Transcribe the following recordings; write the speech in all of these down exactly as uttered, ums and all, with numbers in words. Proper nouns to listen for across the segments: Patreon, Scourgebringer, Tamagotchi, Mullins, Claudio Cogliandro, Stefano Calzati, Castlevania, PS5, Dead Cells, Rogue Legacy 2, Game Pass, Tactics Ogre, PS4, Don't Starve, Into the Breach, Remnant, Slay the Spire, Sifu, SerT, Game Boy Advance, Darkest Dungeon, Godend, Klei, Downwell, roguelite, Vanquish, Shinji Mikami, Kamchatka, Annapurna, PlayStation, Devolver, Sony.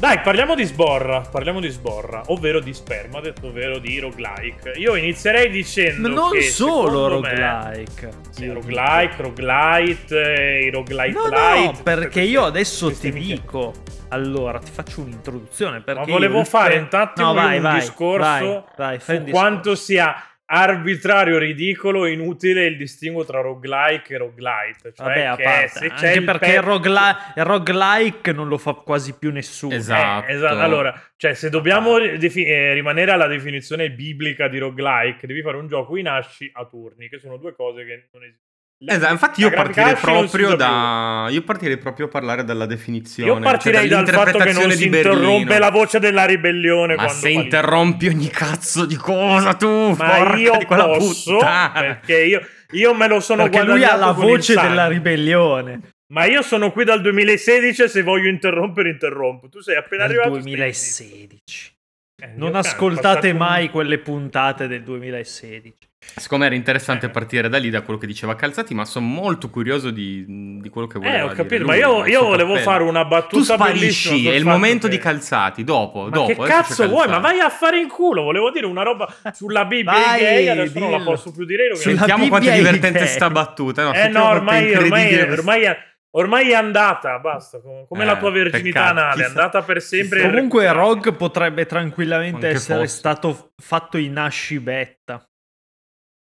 Dai, parliamo di sborra, parliamo di sborra, ovvero di Spermadet, ovvero di roguelike. Io inizierei dicendo, ma non che solo roguelike, me, sì, roguelike, roguelite, i roguelite no, light. No, perché queste, io adesso ti dico, allora ti faccio un'introduzione perché ma volevo fare intanto no, vai, un vai, discorso vai, vai, su discorso. Quanto sia arbitrario, ridicolo e inutile il distinguo tra roguelike e roguelite, cioè vabbè, a parte, se c'è anche il perché pezzo... il, rogla- il roguelike non lo fa quasi più nessuno, esatto, eh, esatto. Allora, cioè, se dobbiamo defin- eh, rimanere alla definizione biblica di roguelike, devi fare un gioco in asci a turni, che sono due cose che non esistono. La, esatto, infatti io partirei proprio da più. Io partirei proprio a parlare dalla definizione. Io partirei cioè dal fatto che non si interrompe la voce della ribellione. Ma quando se parli. Interrompi ogni cazzo di cosa tu, ma io di posso perché io, io me lo sono perché guadagnato lui ha la voce della ribellione. Ma io sono qui dal duemilasedici e se voglio interrompere interrompo. Tu sei appena dal arrivato duemilasedici. Eh, non ascoltate mai un... quelle puntate del duemilasedici. Siccome era interessante eh. partire da lì, da quello che diceva Calzati, ma sono molto curioso di, di quello che voleva eh, ho capito, dire. Ma io, io volevo cappello. Fare una battuta bellissima. Tu sparisci, è il momento che... di Calzati, dopo. Ma dopo, che cazzo vuoi? Ma vai a fare in culo, volevo dire una roba sulla Bibbia vai, gay, adesso dillo. Non la posso più dire. Sentiamo quanto è divertente sta battuta. No, eh no, ormai, ormai, ormai è... Ormai è andata, basta, come eh, la tua virginità peccato. Anale, è andata per sempre. Comunque Rogue potrebbe tranquillamente anche essere fosse. Stato fatto in ascibetta.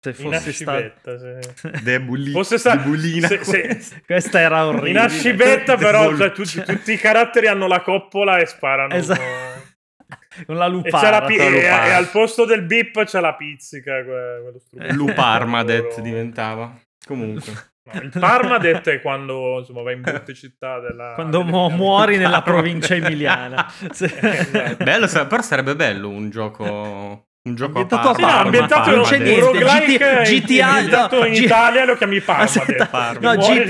Se fosse stato sì. Debulina. Sta... se, se... Questa era orribile. In ascibetta però cioè, tutti, tutti i caratteri hanno la coppola e sparano. Esatto. Con la lupara, e, la pi- la lupara. E, e al posto del bip c'è la pizzica. Quello Luparmadet diventava. Comunque. No, il Parmadet è quando insomma vai in molte città della, quando mo- muori nella provincia emiliana. Bello, però sarebbe bello un gioco un gioco ambientato a Parma, ambientato non c'è niente G T A in Italia lo chiami Parmadet. No, G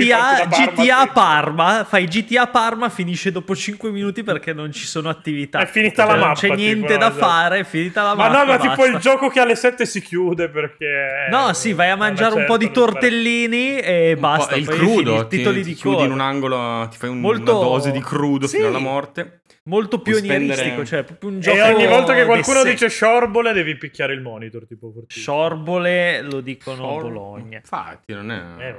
T A Parma, fai G T A Parma, finisce dopo cinque minuti perché non ci sono attività, è finita la mappa, c'è niente da fare, è finita la mappa. Ma no, ma tipo il gioco che alle sette si chiude perché no, sì, vai a mangiare un po' di tortellini e basta, il crudo, ti chiudi in un angolo, ti fai una dose di crudo fino alla morte. Molto pionieristico, spendere... cioè proprio un gioco. E ogni volta che qualcuno desse... dice sciorbole devi picchiare il monitor, tipo fortissimo. Sciorbole lo dicono Scior... Bologna. Infatti non è eh,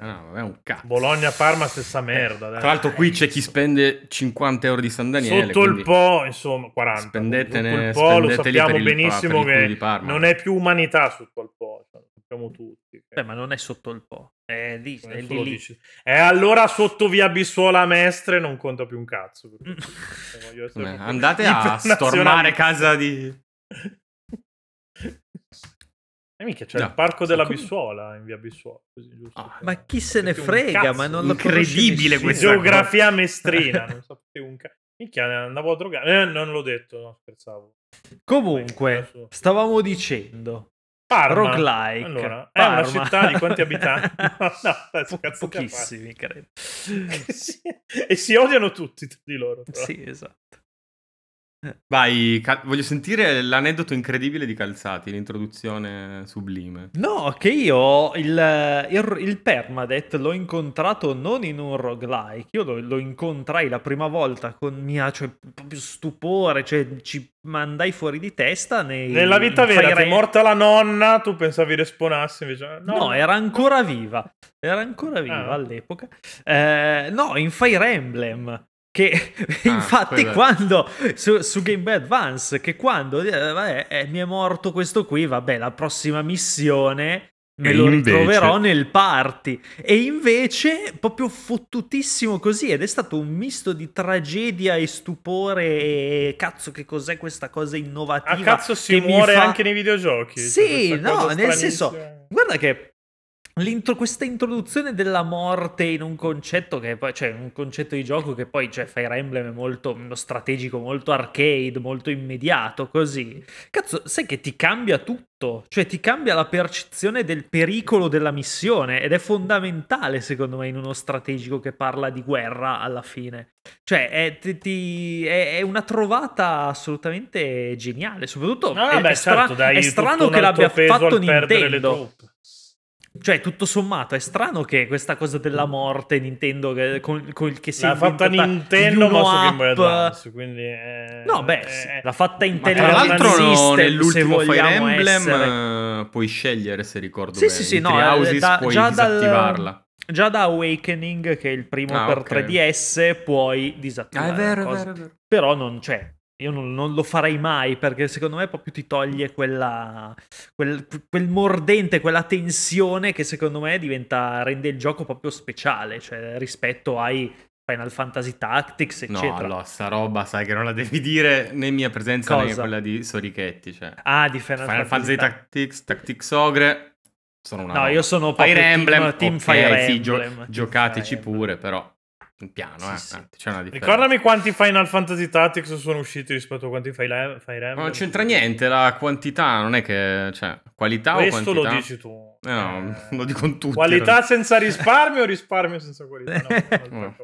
no, vabbè, un cazzo. Bologna Parma stessa merda, dai. Tra l'altro qui c'è chi spende cinquanta euro di San Daniele sotto il po', insomma quaranta. Spendetene, il po', lo sappiamo benissimo che non è più umanità sotto il po', cioè, lo sappiamo tutti. Che... Beh, ma non è sotto il po'. È lì, è lì, lì. E allora sotto via Bissuola Mestre non conta più un cazzo. Beh, un andate a stormare casa di e mica c'è no, il parco della come... Bissuola in via Bissuola così, giusto? Ah, ma chi se ne frega, ma non incredibile questa geografia cosa. Mestrina non so più un cazzo. Minchia, andavo a drogare eh, non l'ho detto, no, scherzavo. Comunque adesso... stavamo dicendo Parma, roguelike. Allora, è Parma. Una città di quanti abitanti? No, no, po- pochissimi, credo. E si odiano tutti di loro. Però. Sì, esatto. Vai, cal- voglio sentire l'aneddoto incredibile di Calzati, l'introduzione sublime. No, che io il, il, il Permadet l'ho incontrato non in un roguelike, io lo, lo incontrai la prima volta con mia, cioè, proprio stupore, cioè ci mandai fuori di testa nei, nella vita vera, era... è morta la nonna, tu pensavi responassi invece no, no era ancora viva era ancora viva ah. all'epoca eh, no, in Fire Emblem che ah, infatti quella... quando su, su Game Boy Advance che quando eh, vabbè, eh, mi è morto questo qui, vabbè la prossima missione me e lo invece... ritroverò nel party e invece proprio fottutissimo così ed è stato un misto di tragedia e stupore e cazzo che cos'è questa cosa innovativa ah cazzo si muore fa... anche nei videogiochi sì no nel senso guarda che L'intro, questa introduzione della morte in un concetto che poi, cioè un concetto di gioco che poi, cioè, Fire Emblem è molto uno strategico, molto arcade, molto immediato, così. Cazzo, sai che ti cambia tutto, cioè ti cambia la percezione del pericolo della missione ed è fondamentale, secondo me, in uno strategico che parla di guerra alla fine. Cioè è, ti, ti, è, è una trovata assolutamente geniale, soprattutto ah, è, beh, è, stra- certo, dai, è strano che l'abbia fatto Nintendo. Cioè, tutto sommato, è strano che questa cosa della morte Nintendo che, con, con, che si l'ha fatta Nintendo ma su Game Boy Advance, quindi è... no beh è... l'ha fatta Intelligent tra l'altro System, nell'ultimo Fire Emblem essere... puoi scegliere, se ricordo sì, bene sì sì no eh, da, puoi già disattivarla dal... Già da Awakening, che è il primo ah, per okay. tre D S, puoi disattivare ah, è vero, cose. È vero, è vero. Però non c'è. Io non, non lo farei mai, perché secondo me proprio ti toglie quella quel, quel mordente, quella tensione che secondo me diventa rende il gioco proprio speciale, cioè rispetto ai Final Fantasy Tactics, eccetera. No, no, sta roba sai che non la devi dire né mia presenza cosa? Né quella di Sorichetti, cioè. Ah, di Final, Final Fantasy, Fantasy Tactics, Tactics Ogre. Sono una no, io sono Fire Emblem, Team, team okay, Fire sì, Emblem. Gio- giocateci Fire pure, Emblem. Però in piano, sì, eh. Sì. C'è una differenza. Ricordami quanti Final Fantasy Tactics sono usciti rispetto a quanti Fire Emblem. No, non c'entra niente la quantità, non è che cioè qualità questo o quantità. Questo lo dici tu. Eh, no, eh... lo dicono tutti. Qualità però. Senza risparmio o risparmio senza qualità? No.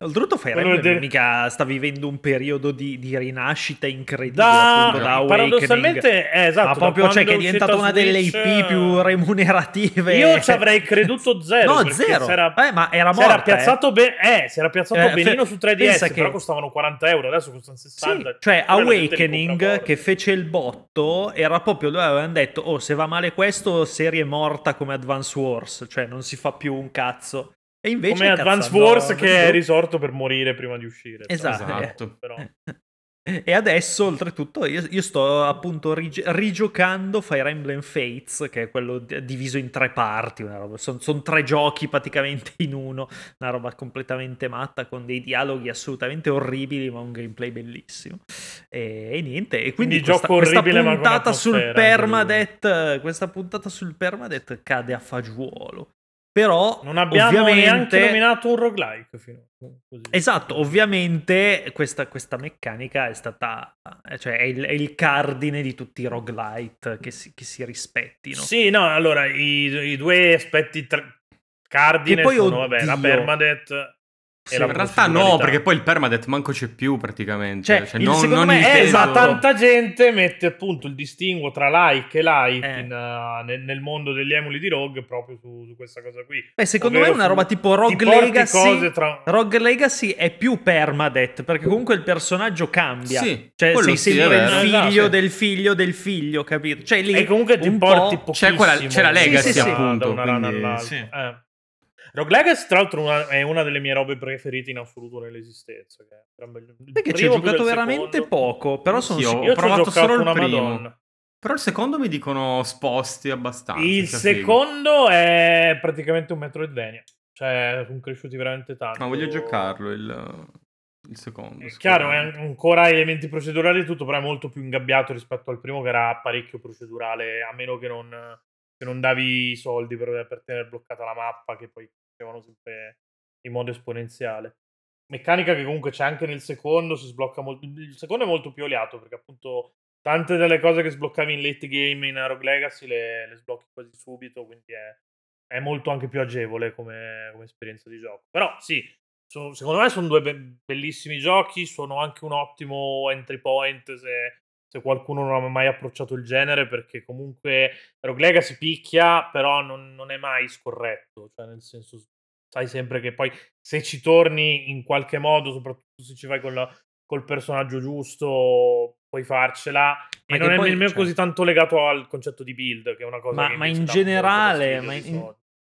Oltretutto Fire Emblem de... mica sta vivendo un periodo di, di rinascita incredibile da, appunto, da paradossalmente è esatto, ma proprio cioè, che è diventata una Switch... delle I P più remunerative. Io ci avrei creduto zero, no, zero. Era... Eh, ma era morta, si era piazzato eh. bene. Eh, si era piazzato eh, benino fe- su tre D S, che... però costavano quaranta euro, adesso costano sessanta. Sì, cioè Awakening, che fece il botto, era proprio, lui avevano detto, oh, se va male questo, serie morta come Advance Wars, cioè non si fa più un cazzo. E invece come Advance cazzando... Wars che è risorto per morire prima di uscire. Esatto. esatto. Però... E adesso, oltretutto, io, io sto appunto rig- rigiocando Fire Emblem Fates, che è quello di- diviso in tre parti, una roba, son, son tre giochi praticamente in uno, una roba completamente matta, con dei dialoghi assolutamente orribili, ma un gameplay bellissimo. E, e niente, e quindi, quindi questa, gioco questa orribile, puntata sul permadeath, questa puntata sul permadeath cade a fagiolo. Però non abbiamo ovviamente... neanche nominato un roguelike fino a... Così. Esatto, ovviamente questa, questa meccanica è stata, cioè è il, è il cardine di tutti i roguelite che si, che si rispettino. Sì, no, allora i, i due aspetti tra... cardine poi, sono oddio. Vabbè, la permadeath sì, in realtà no, perché poi il permadeath manco c'è più praticamente, cioè, cioè, il, non, secondo non me è esatto, tanta gente mette appunto il distinguo tra like e like eh. in, uh, nel, nel mondo degli emuli di Rogue proprio su, su questa cosa qui. Beh, secondo ovvero me è una roba tipo Rogue Legacy tra... Rogue Legacy è più permadeath, perché comunque il personaggio cambia, sì, cioè sei sempre il figlio esatto. del figlio del figlio, capito? Cioè lì e comunque ti porti po'... c'è, quella, c'è la Legacy sì, sì, appunto da una quindi... rana all'altra sì. eh. Rogue Legacy, tra l'altro, una, è una delle mie robe preferite in assoluto nell'esistenza. Che perché ci ho giocato veramente secondo. Poco, però sono sì, ho provato solo il primo. Madonna. Però il secondo mi dicono sposti abbastanza. Il secondo è praticamente un Metroidvania. Cioè, sono cresciuti veramente tanto. Ma voglio giocarlo, il, il secondo. È chiaro, è ancora elementi procedurali e tutto, però è molto più ingabbiato rispetto al primo, che era parecchio procedurale, a meno che non... che non davi i soldi per, per tenere bloccata la mappa, che poi facevano sempre in modo esponenziale. Meccanica che comunque c'è anche nel secondo, si sblocca molto. Il secondo è molto più oliato, perché appunto tante delle cose che sbloccavi in late game in Rogue Legacy le, le sblocchi quasi subito, quindi è, è molto anche più agevole come, come esperienza di gioco. Però sì, so, secondo me sono due be- bellissimi giochi, sono anche un ottimo entry point se... se qualcuno non ha mai approcciato il genere, perché comunque Rogue Legacy si picchia, però non, non è mai scorretto, cioè nel senso sai sempre che poi se ci torni in qualche modo, soprattutto se ci vai con la, col personaggio giusto, puoi farcela. Ma e non è poi, nemmeno cioè... così tanto legato al concetto di build, che è una cosa ma, che ma in generale ma in...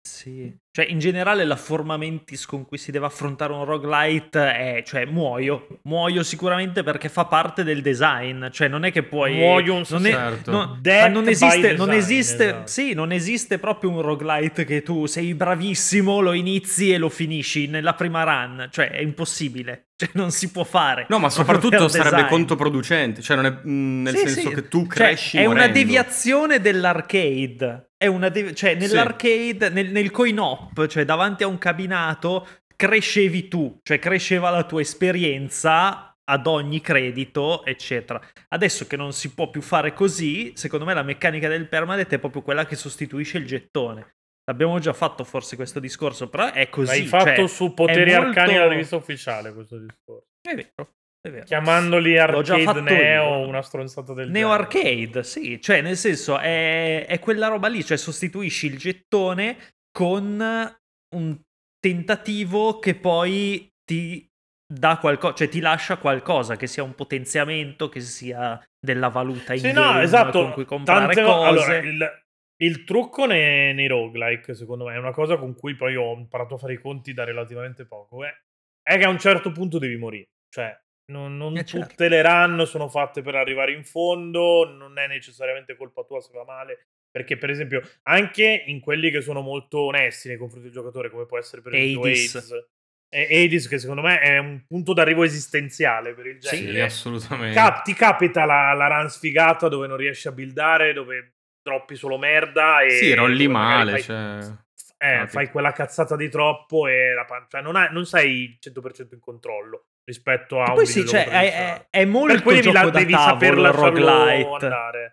sì. Cioè in generale la forma mentis con cui si deve affrontare un roguelite è, cioè muoio, muoio sicuramente, perché fa parte del design, cioè non è che puoi muoio un non, certo. è, no, ma non esiste, design, non esiste esatto. sì, non esiste proprio un roguelite che tu sei bravissimo, lo inizi e lo finisci nella prima run, cioè è impossibile, cioè non si può fare. No, ma soprattutto sarebbe design. Controproducente, cioè non è mh, nel sì, senso sì. che tu cresci cioè, è morendo. Una deviazione dell'arcade. È una de- cioè nell'arcade, sì. nel, nel coin-op, cioè davanti a un cabinato, crescevi tu, cioè cresceva la tua esperienza ad ogni credito, eccetera. Adesso che non si può più fare così, secondo me la meccanica del permadeath è proprio quella che sostituisce il gettone. L'abbiamo già fatto forse questo discorso, però è così. L'hai fatto cioè, su Poteri Arcani molto... la rivista ufficiale questo discorso. È vero. È vero. Chiamandoli Arcade Neo, io. Una stronzata del Neo genere. Arcade, sì, cioè nel senso è, è quella roba lì, cioè sostituisci il gettone con un tentativo che poi ti dà qualcosa, cioè ti lascia qualcosa, che sia un potenziamento, che sia della valuta in sì, game no, esatto. con cui comprare Tante... cose. Allora, il... Il trucco nei, nei roguelike, secondo me, è una cosa con cui poi ho imparato a fare i conti da relativamente poco. Eh? È che a un certo punto devi morire. Cioè, non, non tutte certo. le run sono fatte per arrivare in fondo, non è necessariamente colpa tua se va male. Perché, per esempio, anche in quelli che sono molto onesti nei confronti del giocatore, come può essere per esempio Hades, Hades, che secondo me è un punto d'arrivo esistenziale per il genere. Sì, assolutamente. Cap- ti capita la, la run sfigata dove non riesci a buildare, dove... troppi solo merda e sì, rolli male, fai, cioè... eh, no, fai quella cazzata di troppo e la pan... cioè non, ha, non sei cento per cento in controllo rispetto a e un poi sì, cioè, è, è molto gioco la, da devi tavolo roguelite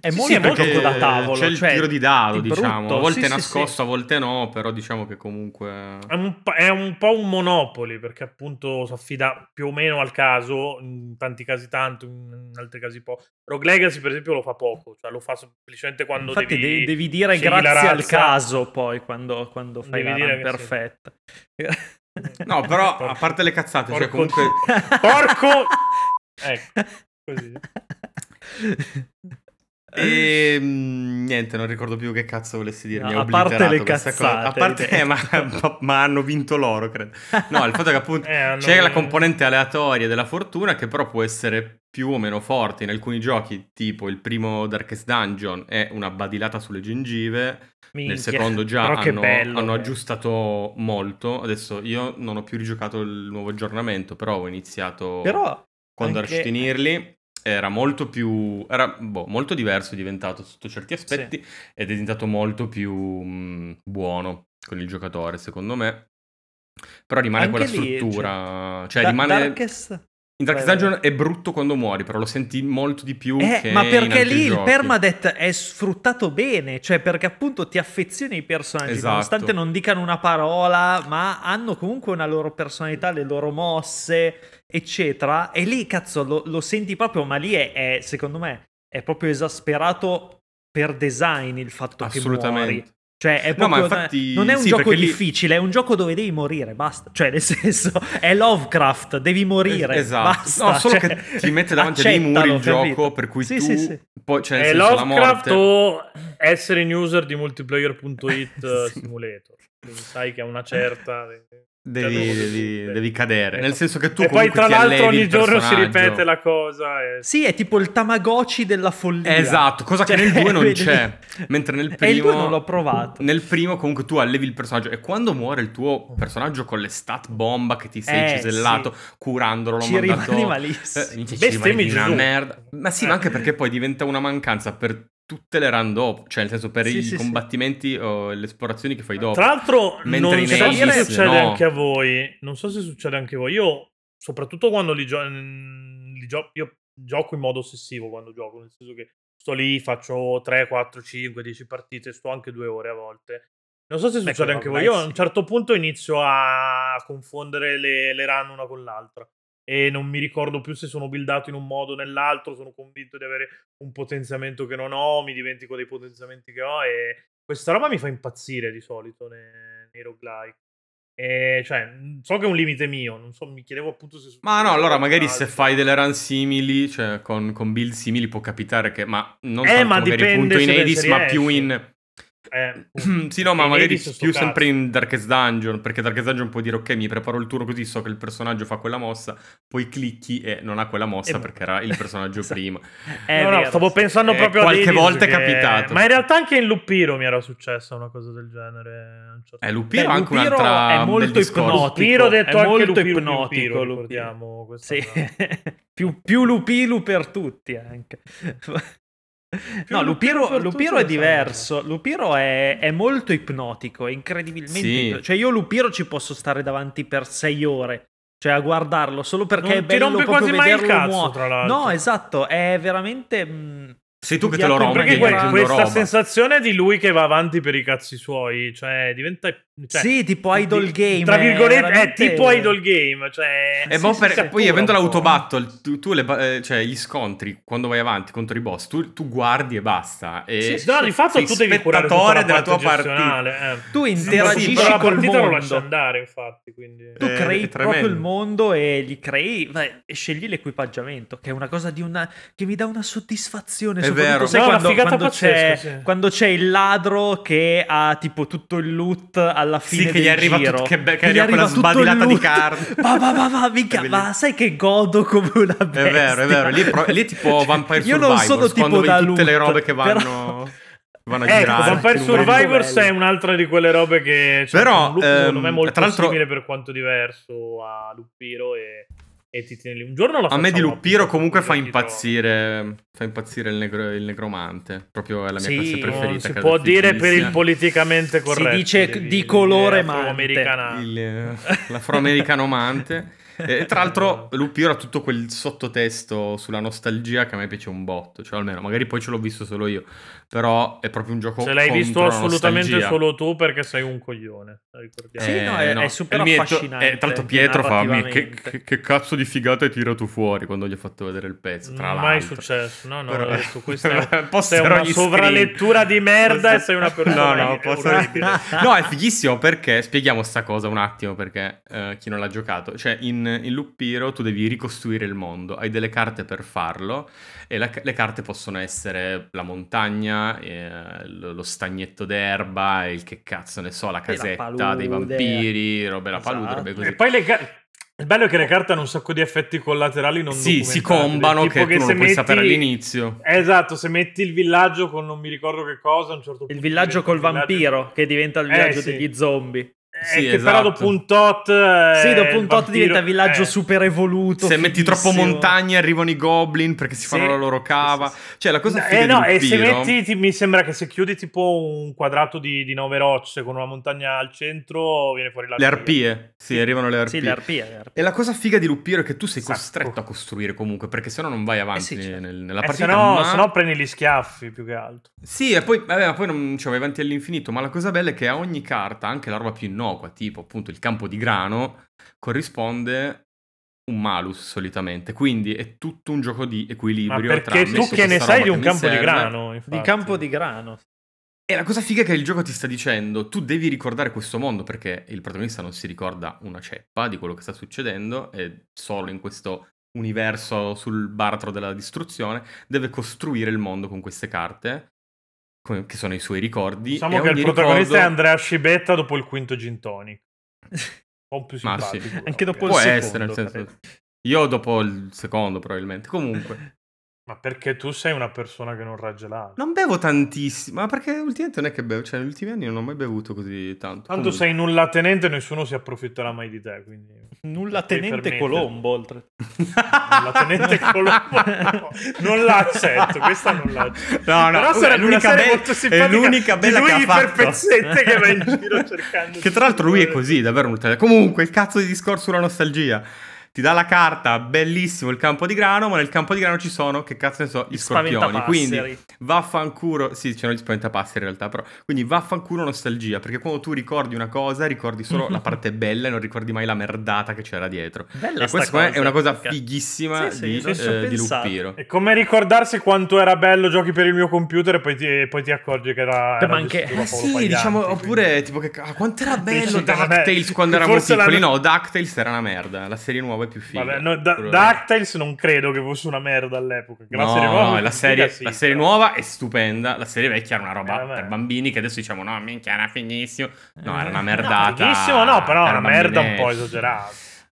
è molto sì, sì, gioco da tavolo, c'è il cioè, tiro di dado, diciamo, brutto. A volte sì, è nascosto, sì, a volte no, però diciamo che comunque è un, è un po' un Monopoly, perché appunto si affida più o meno al caso, in tanti casi tanto, in altri casi poco. Rogue Legacy per esempio lo fa poco, cioè lo fa semplicemente quando infatti devi devi, devi dire grazie razza, al caso, poi quando, quando fai la run perfetta. Sì. No, però porco. A parte le cazzate, porco, cioè comunque porco ecco, così. E niente, non ricordo più che cazzo volessi dire. No, mi ho obliterato. A parte le cazzate, a parte, eh, ma, ma hanno vinto loro, credo. No, il fatto è che appunto eh, c'è non... la componente aleatoria della fortuna, che però può essere più o meno forte in alcuni giochi. Tipo il primo Darkest Dungeon è una badilata sulle gengive. Minchia, nel secondo già hanno, bello, hanno aggiustato molto. Adesso io non ho più rigiocato il nuovo aggiornamento, però ho iniziato però quando anche... Arsene Early era molto più era boh, molto diverso, è diventato sotto certi aspetti, sì. Ed è diventato molto più mh, buono con il giocatore, secondo me, però rimane anche quella lì, struttura, cioè, cioè da- rimane Darkest... in Darkest Dungeon è brutto quando muori, però lo senti molto di più eh, che ma perché lì giochi. Il permadeath è sfruttato bene, cioè perché appunto ti affezioni ai personaggi, esatto. Nonostante non dicano una parola, ma hanno comunque una loro personalità, le loro mosse, eccetera, e lì cazzo lo, lo senti proprio, ma lì è, è secondo me è proprio esasperato per design il fatto che muori. Cioè è proprio, no, infatti, non è un sì, gioco difficile, lì... è un gioco dove devi morire, basta, cioè nel senso è Lovecraft, devi morire, es- esatto. Basta, no, solo cioè... che ti mette davanti dei muri il gioco, capito? Per cui sì, tu sì, sì. Poi, cioè, nel è senso, Lovecraft la morte... o essere in user di multiplayer punto it sì. Simulator, quindi sai che è una certa devi, devi, devi cadere, nel senso che tu e poi tra l'altro ogni giorno si ripete la cosa e... sì, è tipo il Tamagotchi della follia, esatto, cosa cioè, che nel due non vedi. C'è mentre nel primo e il due non l'ho provato. Nel primo comunque tu allevi il personaggio e quando muore il tuo personaggio con le stat bomba che ti sei eh, cesellato sì. curandolo l'ho ci mandato rimani malissimo eh, ci bestemmi rimani una merda, ma sì eh. ma anche perché poi diventa una mancanza per tutte le run dopo, cioè nel senso per sì, i sì, combattimenti sì. o le esplorazioni che fai dopo. Tra l'altro mentre non so Hades, se succede no. anche a voi, non so se succede anche a voi, io soprattutto quando li, gio- li gio- io gioco in modo ossessivo quando gioco, nel senso che sto lì, faccio tre, quattro, cinque, dieci partite, sto anche due ore a volte. Non so se succede ecco, anche a voi, io sì. a un certo punto inizio a confondere le, le run una con l'altra. E non mi ricordo più se sono buildato in un modo o nell'altro, sono convinto di avere un potenziamento che non ho, mi dimentico dei potenziamenti che ho, e questa roba mi fa impazzire di solito nei, nei roguelike. E cioè, so che è un limite mio, non so, mi chiedevo appunto se... Ma no, allora magari altro. Se fai delle run simili, cioè con, con build simili può capitare che... Ma non eh, tanto ma magari appunto in Hades, ma più in... Eh, sì no ma magari più sempre in Darkest Dungeon, perché Darkest Dungeon puoi dire ok mi preparo il turno così so che il personaggio fa quella mossa, poi clicchi e non ha quella mossa eh, perché era il personaggio prima eh, no no stavo pensando eh, proprio a qualche volta che... è capitato, ma in realtà anche in Lupiro mi era successa una cosa del genere certo eh, Lupiro, Beh, anche Lupiro un'altra è molto ipnotico, detto è anche molto Lupiro, ipnotico Lupiro. Sì. più, più Lupilu per tutti anche Più no, Lupiro, Lupiro è diverso. Lupiro è, è molto ipnotico, è incredibilmente sì. ipnotico. Cioè io Lupiro ci posso stare davanti per sei ore, cioè a guardarlo solo perché non è bello proprio vederlo muovere. No, esatto, è veramente mh, Sei tu che te lo rompi. Perché questa, questa sensazione di lui che va avanti per i cazzi suoi, cioè diventa, cioè, sì, tipo idol game, tra virgolette, è, è tipo idol game, cioè, e sì, boh, per, sì, poi avendo l'auto battle tu, tu le, cioè gli scontri quando vai avanti contro i boss tu, tu guardi e basta, e sì, sì, no, di fatto tu devi curare tutta la della tua partita, eh. tu interagisci, sì, però la partita mondo. Lo lasci andare, infatti, quindi tu eh, crei proprio il mondo e gli crei, vai, e scegli l'equipaggiamento, che è una cosa di una che mi dà una soddisfazione. È vero, sai, no, quando, quando, pazzesca, c'è, sì. quando c'è il ladro che ha tipo tutto il loot alla fine, sì, che gli arriva giro, tut, che, be- che, che arriva quella sbadilata di carne, va va va va mica, ma sai che godo come una bestia. È vero, è vero, lì, pro- lì è tipo Vampire Survivors. Io non sono tipo da loot, tutte le robe che vanno però... vanno a eh, girare. Vampire Survivors è un'altra di quelle robe che, cioè, però loop, ehm, secondo me è molto tra l'altro... simile per quanto diverso a Lupiro e E ti tieni lì. Un giorno la a me di Lupiro comunque fa impazzire fa impazzire il, negro, il necromante, proprio è la mia sì, classe preferita. Non si può dire per il politicamente corretto, si dice devi, di colore mante, l'afroamericanomante. E tra l'altro Lupiro ha tutto quel sottotesto sulla nostalgia che a me piace un botto, cioè almeno magari poi ce l'ho visto solo io, però è proprio un gioco contro la nostalgia. Se l'hai visto assolutamente solo tu, perché sei un coglione, ricordiamo. Sì, no, è, eh, no. è super è affascinante. Eh, tra l'altro Pietro fa che, che, che cazzo di figata hai tirato fuori quando gli ho fatto vedere il pezzo. Tra l'altro mai successo. No, no, però, adesso, questa è, è una sovralettura di merda e sei una persona. No, no, posso ridere. No, è fighissimo, perché spieghiamo sta cosa un attimo, perché eh, chi non l'ha giocato, cioè in, in Lupiro tu devi ricostruire il mondo, hai delle carte per farlo, e la, le carte possono essere la montagna, Eh, lo stagnetto d'erba, il che cazzo ne so, la casetta, la palude, dei vampiri, robe, la palude, esatto. robe così. E poi le ca- il bello è che le carte hanno un sacco di effetti collaterali non sì, documentati, si combano, che, che tu non lo puoi sapere all'inizio. Esatto, se metti il villaggio con non mi ricordo che cosa, a un certo punto il villaggio col il villaggio... vampiro, che diventa il villaggio eh, sì. degli zombie. Eh, sì, che esatto. Però dopo un tot eh, sì dopo un tot vampiro, diventa villaggio eh. super evoluto, se fighissimo. Metti troppo montagne arrivano i goblin perché si sì. fanno la loro cava, sì, sì, sì. Cioè la cosa figa eh, no, e se metti ti, mi sembra che se chiudi tipo un quadrato di, di nove rocce con una montagna al centro viene fuori l'arpia. le arpie sì, sì. arrivano le arpie. Sì, le arpie, le arpie e la cosa figa di Lupiro è che tu sei esatto. costretto a costruire comunque, perché sennò non vai avanti eh sì, certo. nel, nella eh, partita se no, ma... se no prendi gli schiaffi più che altro sì e poi vabbè, ma poi non cioè, vai avanti all'infinito, ma la cosa bella è che a ogni carta, anche la roba più innocua, tipo appunto il campo di grano, corrisponde un malus solitamente, quindi è tutto un gioco di equilibrio. Ma perché tra tu che ne sai di un campo serve, di grano infatti. di campo di grano e la cosa figa è che il gioco ti sta dicendo tu devi ricordare questo mondo, perché il protagonista non si ricorda una ceppa di quello che sta succedendo, è solo in questo universo sul baratro della distruzione, deve costruire il mondo con queste carte che sono i suoi ricordi. Diciamo che il protagonista ricordo... è Andrea Scibetta dopo il quinto gin tonic. Un po' più simpatico. Sì. Anche dopo il può secondo. Essere, nel senso... Io dopo il secondo probabilmente. Comunque. Ma perché tu sei una persona che non raggela. Non bevo tantissimo, ma perché ultimamente non è che bevo, cioè negli ultimi anni non ho mai bevuto così tanto. Tanto comunque. Sei nulla tenente, nessuno si approfitterà mai di te, quindi nulla tenente Colombo oltre. Nulla tenente Colombo. No, non la accetto, questa non la accetto. No, no, però sarà l'unica bella, molto simpatica. È l'unica bella che ha fatto. Lui che va in giro cercando. Che tra l'altro lui è così, davvero un comunque il cazzo di discorso sulla nostalgia. Ti dà la carta, bellissimo il campo di grano, ma nel campo di grano ci sono, che cazzo ne so, gli scorpioni, quindi vaffanculo, sì, c'erano gli spaventapasseri in realtà, però, quindi vaffanculo nostalgia, perché quando tu ricordi una cosa, ricordi solo la parte bella e non ricordi mai la merdata che c'era dietro. Bella e questa cosa, è una cosa fighissima sì, sì, di, sì, eh, di Lupiro. È come ricordarsi quanto era bello giochi per il mio computer e poi ti, e poi ti accorgi che era... era ma anche... Eh, sì, pagliante, diciamo, quindi. Oppure tipo che... Ah, quanto era bello DuckTales quando eravamo piccoli, no, DuckTales era una merda, la serie nuova più figa. Vabbè, no, da- DuckTales non credo che fosse una merda all'epoca. La no, serie nuova no, la, serie, sì, la serie nuova è stupenda, la serie vecchia era una roba eh, per bambini che adesso diciamo no, minchia era finissimo. No, era una merdata. No, finissimo no, però era una merda un po' esagerata.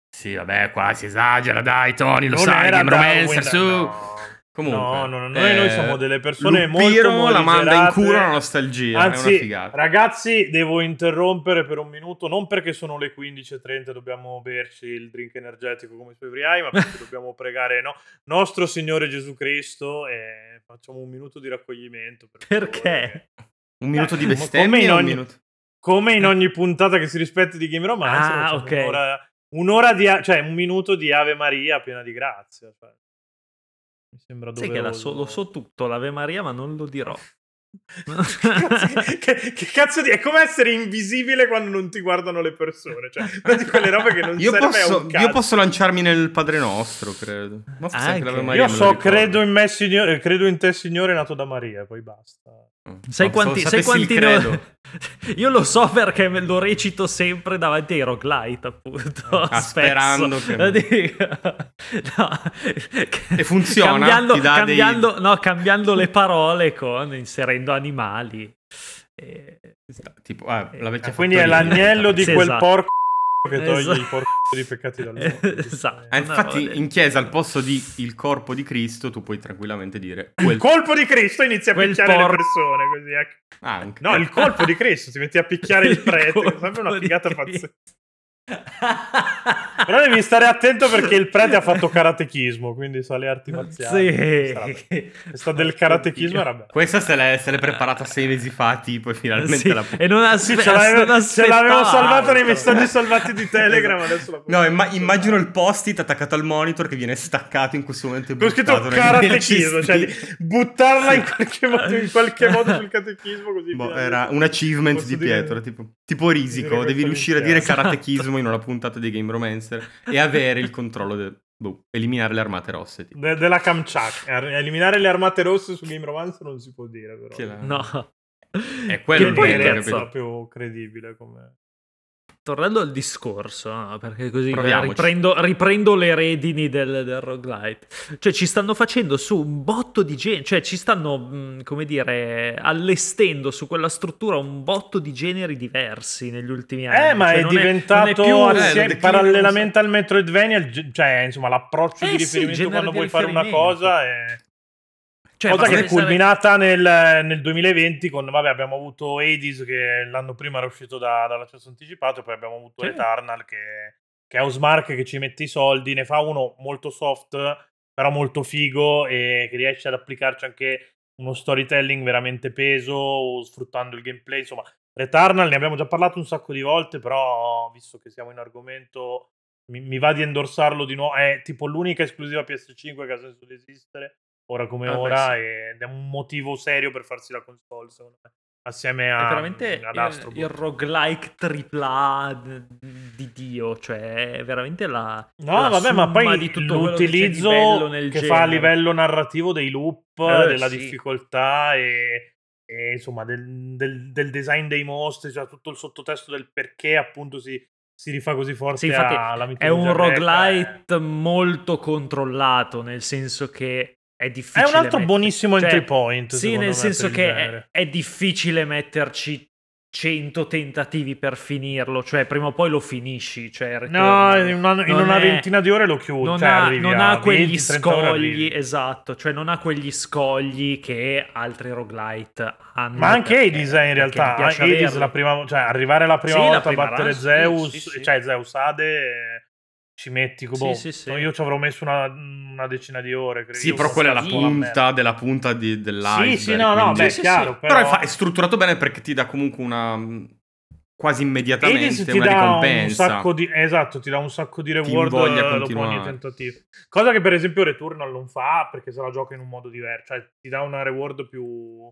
Sì, vabbè, qua si esagera, dai Tony, lo non sai, che promessa su. No. Comunque, no, no, no, noi, eh, noi siamo delle persone Lupiro molto la manda in culo la nostalgia. Anzi, è una figata. Ragazzi, devo interrompere per un minuto, non perché sono le quindici e trenta dobbiamo berci il drink energetico come i suoi briai, ma perché dobbiamo pregare no, nostro Signore Gesù Cristo e facciamo un minuto di raccoglimento. Per perché? Favore. Un minuto di bestemmia? Come in ogni, un minuto? Come in ogni puntata che si rispetti di Game Romance, ah, okay. un'ora, un'ora di, cioè un minuto di Ave Maria piena di grazia, cioè. Mi sembra doveroso. Sai che la so, lo so tutto, l'Ave Maria, ma non lo dirò. che, che, che cazzo di... È come essere invisibile quando non ti guardano le persone, cioè di quelle robe che non io serve posso, a un cazzo. Io posso lanciarmi nel Padre Nostro, credo. Ma forse anche l'Ave Maria. Io so, credo in me, Signore, credo in te, Signore, nato da Maria, poi basta. Sai quanti, so, sai quanti no... Io lo so perché me lo recito sempre davanti ai roguelite, appunto. Ah, sperando che... no. E funziona? Cambiando, cambiando, dei... no, cambiando le parole con inserendo animali. E... tipo, ah, la vecchia eh, quindi è l'agnello di quel esatto. porco che toglie esatto. il porco di peccati dal mondo. Esatto. Ah, infatti no, in chiesa al posto di il corpo di Cristo tu puoi tranquillamente dire quel... il colpo di Cristo, inizia a quel picchiare por... le persone così anche. Ah, anche. No, il colpo di Cristo, ti metti a picchiare il prete, è sempre una figata pazzesca. Però devi stare attento perché il prete ha fatto karatechismo, quindi sa le arti marziali. Sì. Questa del karatechismo era bella. Questa se l'è, se l'è preparata sei mesi fa, tipo, e finalmente sì. la... E non aspe- sì, ce, l'avevo, ce l'avevo salvata nei messaggi salvati di Telegram, adesso la no, imma- immagino il post-it attaccato al monitor che viene staccato in questo momento. Ho scritto karatechismo, cioè di buttarla in qualche modo, in qualche modo sul catechismo così. Boh, era un achievement di Pietro, dire... tipo, tipo risico, devi riuscire a dire karatechismo in una puntata dei Game Romancer e avere il controllo del boh, eliminare le armate rosse tipo. De- della Kamchatka. Eliminare le armate rosse su Game Romancer non si può dire, però che la... no è quello che poi è proprio credibile come... Tornando al discorso, no? Perché così riprendo, riprendo le redini del, del roguelite. Cioè ci stanno facendo su un botto di generi, cioè ci stanno, come dire, allestendo su quella struttura un botto di generi diversi negli ultimi anni. Eh, ma cioè, è diventato è, più, assieme, eh, parallelamente al Metroidvania, cioè insomma l'approccio eh, di riferimento sì, quando vuoi fare una cosa è... Cioè, cosa che è culminata sare... nel, nel duemilaventi con, vabbè, abbiamo avuto Hades che l'anno prima era uscito da, dall'accesso anticipato e poi abbiamo avuto sì. Returnal che, che è Housemark che ci mette i soldi, ne fa uno molto soft però molto figo e che riesce ad applicarci anche uno storytelling veramente peso sfruttando il gameplay, insomma Returnal ne abbiamo già parlato un sacco di volte, però visto che siamo in argomento mi, mi va di endorsarlo di nuovo, è tipo l'unica esclusiva P S cinque che ha senso di esistere ora come ah, ora beh, sì. ed è un motivo serio per farsi la console secondo me. Assieme a, è veramente ad Astro il, il roguelike tripla di Dio, cioè è veramente la no la vabbè ma poi di tutto l'utilizzo che, nel che fa a livello narrativo dei loop eh, della sì. difficoltà e, e insomma del, del, del design dei mostri, cioè tutto il sottotesto del perché appunto si si rifà così forte sì, infatti, alla mitologia è un roguelite eh. molto controllato, nel senso che è difficile. È un altro mettere. buonissimo entry cioè, point. Sì, nel me, senso che è, è difficile metterci cento tentativi per finirlo. Cioè, prima o poi lo finisci. Cioè, no, in una, in una è, ventina di ore lo chiudi. Non, cioè, ha, non ha quegli venti, scogli. Esatto, cioè non ha quegli scogli che altri roguelite hanno. Ma anche Hades è in realtà. Hades la prima, cioè, arrivare la prima sì, volta la prima a battere run, Zeus, sì, sì. cioè Zeus Ade. Ci metti boh, sì, sì, sì. io ci avrò messo una, una decina di ore credo. Sì, però quella è la punta della punta di, dell'iceberg sì, sì, no, no, quindi... beh, sì, chiaro, sì. Però, però è strutturato bene perché ti dà comunque una quasi immediatamente una ricompensa un sacco di... esatto, ti dà un sacco di reward dopo ogni tentativo, cosa che per esempio Returnal non fa perché se la gioca in un modo diverso, cioè ti dà una reward più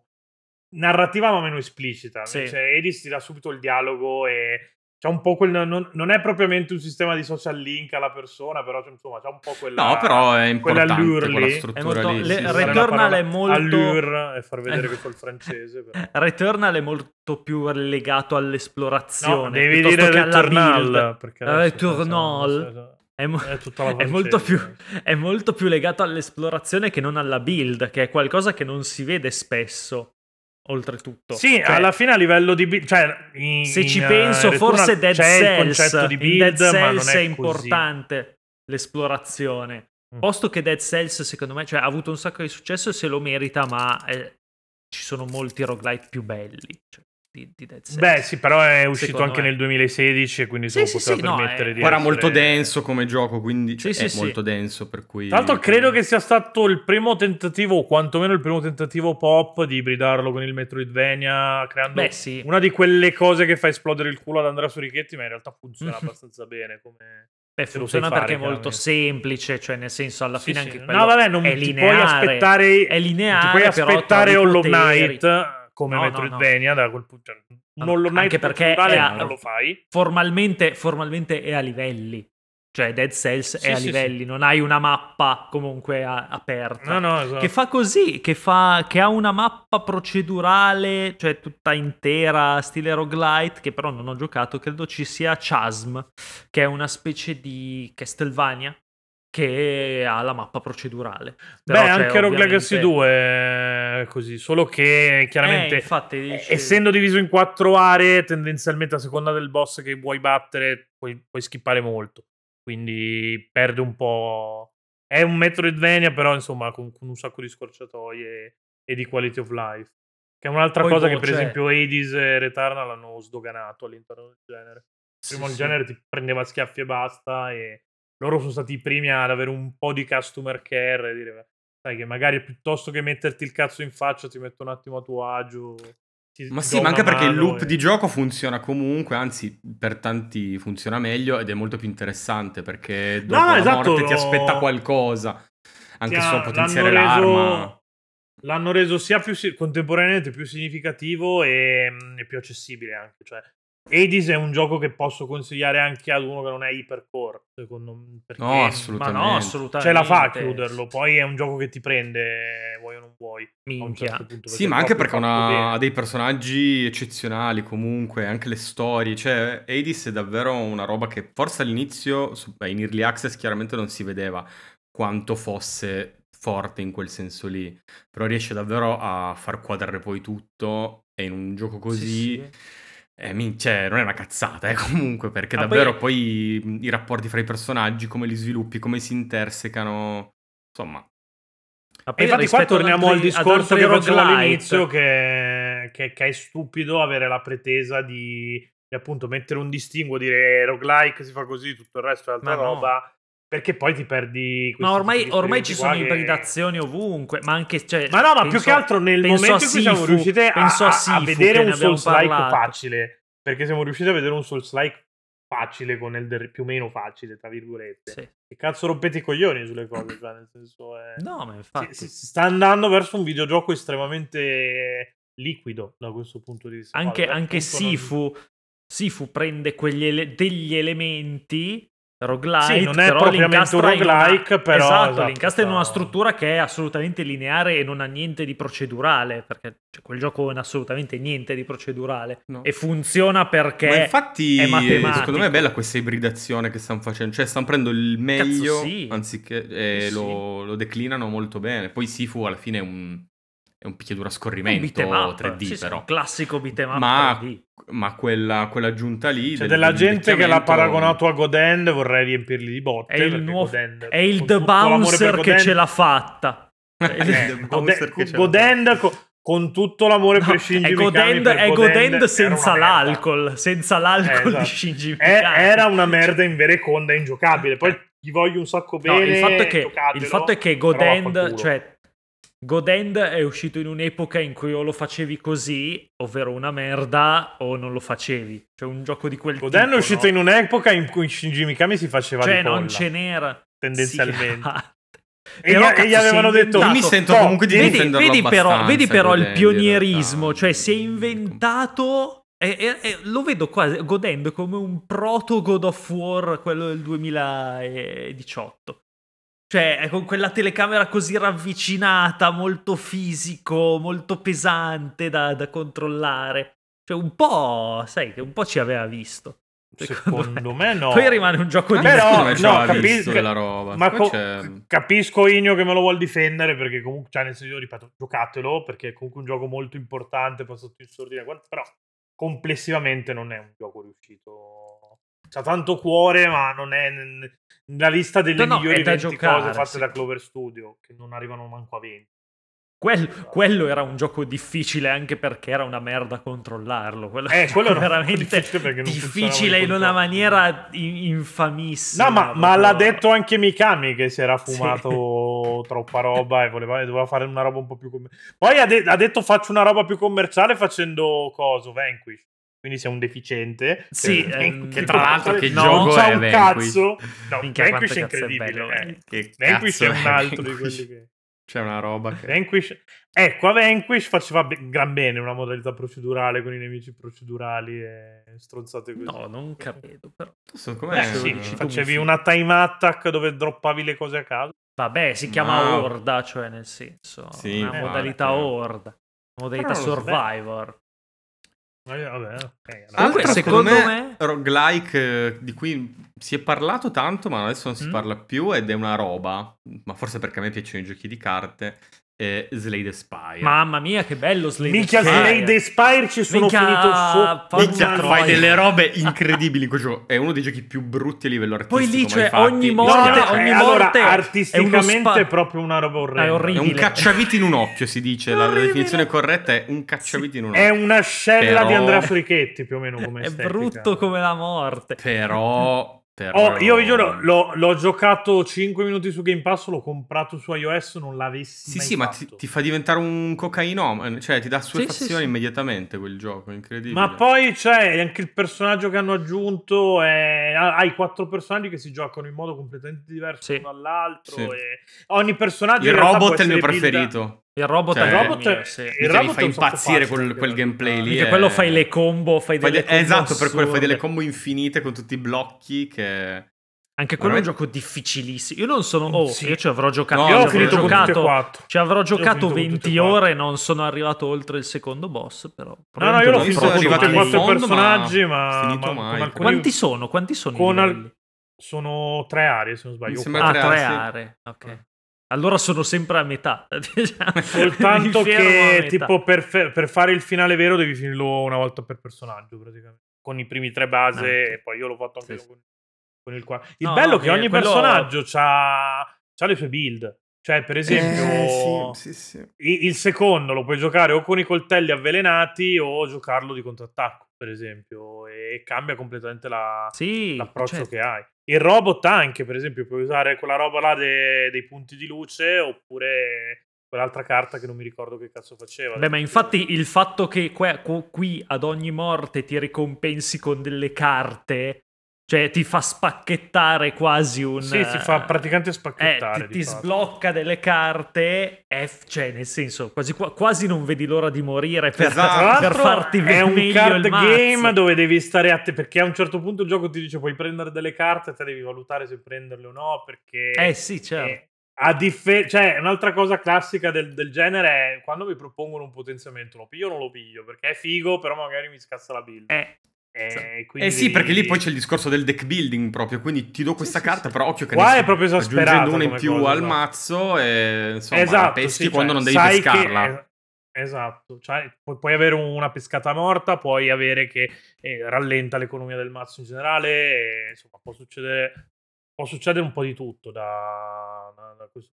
narrativa ma meno esplicita sì. cioè, Hades ti dà subito il dialogo e c'è un po' quel non, non è propriamente un sistema di social link alla persona, però c'è, insomma c'è un po' quella no però è importante quella struttura lì sì, Returnal è molto allure e far vedere che col francese però. Returnal è molto più legato all'esplorazione no, devi dire che Returnal perché Returnal è, mo- è, tutta la è molto più è molto più legato all'esplorazione che non alla build, che è qualcosa che non si vede spesso. Oltretutto sì cioè, alla fine a livello di build cioè in, se ci in, penso uh, forse Dead Cells di build, Dead Cells ma non è, è importante così. L'esplorazione mm. posto che Dead Cells secondo me cioè, ha avuto un sacco di successo e se lo merita ma eh, ci sono molti roguelite più belli cioè, di, di Dead Cells beh sì però è uscito secondo anche me. Nel duemilasedici e quindi se sì, lo sì, poteva sì, permettere no, è... di era essere... molto denso come gioco quindi cioè, sì, è sì, molto sì. denso per cui tra l'altro credo che sia stato il primo tentativo o quantomeno il primo tentativo pop di ibridarlo con il Metroidvania creando beh, sì. una di quelle cose che fa esplodere il culo ad Andrea Surichetti ma in realtà funziona abbastanza bene come Beh, funziona perché è molto semplice, cioè nel senso alla fine sì, anche sì. Quello no, vabbè, non è lineare, puoi aspettare, è lineare, non ti puoi aspettare Hollow Knight come no, Metroidvania no, no. Da quel punto no, non lo anche perché è a, non lo fai. Formalmente, formalmente è a livelli, cioè Dead Cells sì, è a sì, livelli, sì. Non hai una mappa comunque a, aperta. No, no, esatto. Che fa così, che fa che ha una mappa procedurale, cioè tutta intera stile roguelite, che però non ho giocato, credo ci sia Chasm, che è una specie di Castlevania che ha la mappa procedurale. Però beh, cioè, anche ovviamente... Rogue Legacy due è così, solo che chiaramente eh, infatti, dici... essendo diviso in quattro aree, tendenzialmente a seconda del boss che vuoi battere puoi, puoi skippare molto, quindi perde un po'. È un Metroidvania però insomma con, con un sacco di scorciatoie e di quality of life, che è un'altra poi cosa boh, che per cioè... esempio Hades e Returnal l'hanno sdoganato all'interno del genere. Prima sì, il genere sì. Ti prendeva schiaffi e basta, e loro sono stati i primi ad avere un po' di customer care e dire, sai che magari piuttosto che metterti il cazzo in faccia ti metto un attimo a tuo agio. Ti, ma ti sì, ma anche perché il loop e... di gioco funziona comunque, anzi per tanti funziona meglio ed è molmolto più interessante perché dopo no, la esatto, morte ti aspetta qualcosa, anche ha, solo potenziare l'arma. Reso, l'hanno reso sia più contemporaneamente più significativo e, e più accessibile anche, cioè. Hades è un gioco che posso consigliare anche ad uno che non è hypercore, secondo me, perché no, assolutamente. Ma no, assolutamente. Ce la fa a chiuderlo, poi è un gioco che ti prende, vuoi o non vuoi. Minchia. Certo punto, sì, ma anche perché ha dei personaggi eccezionali comunque, anche le storie, cioè Hades è davvero una roba che forse all'inizio, in Early Access chiaramente non si vedeva quanto fosse forte in quel senso lì, però riesce davvero a far quadrare poi tutto, e in un gioco così... Sì, sì. Eh, cioè, non è una cazzata eh, comunque, perché ah, davvero poi... poi i rapporti fra i personaggi, come li sviluppi, come si intersecano, insomma. Ah, e infatti qua torniamo altri, al discorso che facevo all'inizio, che, che, che è stupido avere la pretesa di, di appunto mettere un distinguo, dire roguelike si fa così, tutto il resto è altra ma roba. No. Perché poi ti perdi... Ma ormai, ormai ci sono che... ibridazioni ovunque, ma anche... Cioè, ma no, ma penso, più che altro nel momento in cui Sifu, siamo riusciti a, a, a, a vedere un Souls-like facile, perché siamo riusciti a vedere un Souls-like facile, con il più o meno facile, tra virgolette. Sì. Che cazzo rompete i coglioni sulle cose, cioè, nel senso... È... No, ma infatti... Si, si sta andando verso un videogioco estremamente liquido, da questo punto di vista. Anche, vale, anche Sifu, non... Sifu prende quegli ele- degli elementi... roguelike, sì, non è propriamente un roguelike, una... però esatto, esatto l'incastra in una struttura che è assolutamente lineare e non ha niente di procedurale, perché cioè, quel gioco non ha assolutamente niente di procedurale no. E funziona perché ma infatti è matematico. Secondo me è bella questa ibridazione che stanno facendo, cioè stanno prendendo il meglio cazzo, sì. Anziché eh, sì. lo, lo declinano molto bene. Poi Sifu alla fine è un è un picchiaduro a scorrimento tre D, sì, però sì, un classico beat'em up ma, tre D. Ma quella, quella giunta lì, cioè del, della gente che l'ha paragonato a Godend, vorrei riempirli di botte. È il nuovo Godend, è il The Bouncer che ce l'ha fatta. Godend con tutto l'amore no, per Shinji Mikami, è Godend senza l'alcol, senza l'alcol eh, esatto. Di Shinji Mikami. È, era una merda in vera e conda ingiocabile. Poi gli voglio un sacco bene. No, il fatto è che il fatto è che Godend, cioè Godend è uscito in un'epoca in cui o lo facevi così, ovvero una merda, o non lo facevi. Cioè un gioco di quel Godend tipo. Godend è uscito no? in un'epoca in cui Shinji Mikami si faceva cioè, di colla. Cioè non ce n'era. Tendenzialmente. Sì. E, e, no, e gli avevano detto... Io mi sento comunque di vedi, vedi però, vedi però il pionierismo, cioè si è inventato... E, e, e, lo vedo quasi, Godend, come un proto God of War, quello del duemiladiciotto. Cioè, con quella telecamera così ravvicinata, molto fisico, molto pesante da, da controllare. Cioè, un po', sai, che un po' ci aveva visto. Secondo, secondo me. me no. Poi rimane un gioco di... Però, no, no capisco la roba. Ma co- capisco Igno che me lo vuol difendere, perché comunque, cioè, nel senso, io ripeto, giocatelo, perché è comunque un gioco molto importante, passato in sordina, però complessivamente non è un gioco riuscito... C'ha tanto cuore, ma non è nella lista delle no, migliori venti giocare, cose fatte sì. Da Clover Studio, che non arrivano manco a venti. Quello, quello era un gioco difficile anche perché era una merda controllarlo. Quello, eh, quello era veramente difficile, difficile non in una maniera in, infamissima. No, ma, ma l'ha detto anche Mikami, che si era fumato sì. Troppa roba e voleva, doveva fare una roba un po' più commerciale. Poi ha, de- ha detto faccio una roba più commerciale facendo coso, Vanquish. quindi sei un deficiente. Sì, che, ehm, che tra l'altro che no, gioco c'ha è un cazzo. No, Vanquish è incredibile. Vanquish è, eh. è un altro di quelli che... C'è una roba che... Vanquish... Ecco, a Vanquish faceva be- gran bene una modalità procedurale con i nemici procedurali e stronzate così. No, non capito, però... Tu com'è? Eh, sì, sì, facevi una time attack dove droppavi le cose a caso. Vabbè, si chiama no. Horda, cioè nel senso... Sì, una infatti, modalità Horda, modalità Survivor. Vabbè, okay, allora. Comunque, secondo, secondo me, me... roguelike di cui si è parlato tanto, ma adesso non si mm. parla più, ed è una roba, ma forse perché a me piacciono i giochi di carte, è Slay the Spire. Mamma mia, che bello Slay the Spire. Slay the Spire ci sono Minchia... finito sotto. Minchia, fai delle robe incredibili in quel gioco. È uno dei giochi più brutti a livello artistico. Poi lì, cioè, fatti. ogni morte, no, ogni eh, morte allora, artisticamente è, spa... è proprio una roba orrenda. È orribile. È un cacciavite in un occhio, si dice. La definizione corretta è un cacciavite sì. in un occhio. È una scella Però... di Andrea Frichetti, più o meno, come è estetica. È brutto come la morte. Però... Oh, io vi giuro, l'ho, l'ho giocato cinque minuti su Game Pass, l'ho comprato su iOS, non l'avessi sì, mai sì, fatto. Sì, sì, ma ti, ti fa diventare un cocainoma, cioè ti dà sue sì, fazioni sì, sì. immediatamente quel gioco, incredibile. Ma poi c'è anche il personaggio che hanno aggiunto, è... hai quattro personaggi che si giocano in modo completamente diverso sì. uno dall'altro. Sì. E... ogni personaggio Il robot è il mio preferito. Builda... Il robot, cioè, il robot è, sì. il robot mi fa impazzire quel, quel gameplay lì. Perché è... quello fai le combo, fai delle fai de... combo esatto, assurde. Per quello fai delle combo infinite con tutti i blocchi che... Anche quello allora... è un gioco difficilissimo. Io non sono... Oh, sì. io ci avrò giocato... No, io ho finito giocato... Ci avrò giocato venti ore, non sono arrivato oltre il secondo boss, però... No, no, io l'ho finito tutti e quattro personaggi, ma... ma... ma... Alcuni... Quanti sono? Quanti sono con i al... Sono tre aree, se non sbaglio. Ah, tre aree, ok. Allora sono sempre a metà. Soltanto che tipo per, fe- per fare il finale vero devi finirlo una volta per personaggio praticamente. Con i primi tre base no. e poi io l'ho fatto anche sì. con, con il quarto. Il no, bello no, che ogni quello... personaggio c'ha, c'ha le sue build. Cioè per esempio eh, sì, sì, sì. Il, il secondo lo puoi giocare o con i coltelli avvelenati o giocarlo di contrattacco per esempio. E cambia completamente la, sì, l'approccio certo. che hai. Il robot anche, per esempio, puoi usare quella roba là de- dei punti di luce oppure quell'altra carta che non mi ricordo che cazzo faceva. Beh, ma infatti il fatto che que- qui ad ogni morte ti ricompensi con delle carte, cioè ti fa spacchettare quasi un... Sì, ti fa praticamente spacchettare. Eh, ti ti sblocca delle carte, eh, cioè nel senso quasi, quasi non vedi l'ora di morire per, esatto. per farti vedere meglio il mazzo. È un card game dove devi stare attento, perché a un certo punto il gioco ti dice puoi prendere delle carte e te devi valutare se prenderle o no, perché... Eh sì, certo. È... A dif- cioè un'altra cosa classica del, del genere è quando mi propongono un potenziamento, lo piglio o non lo piglio, perché è figo, però magari mi scassa la build. Eh. Eh, quindi... eh sì, perché lì poi c'è il discorso del deck building proprio, quindi ti do questa sì, carta, sì, però occhio che qua ne è proprio esasperato, aggiungendo una in più cosa, al esatto. mazzo e insomma esatto, la peschi sì, quando cioè, non devi pescarla che... esatto, cioè, pu- puoi avere una pescata morta, puoi avere che eh, rallenta l'economia del mazzo in generale e, insomma può succedere può succedere un po' di tutto da, da, da questo.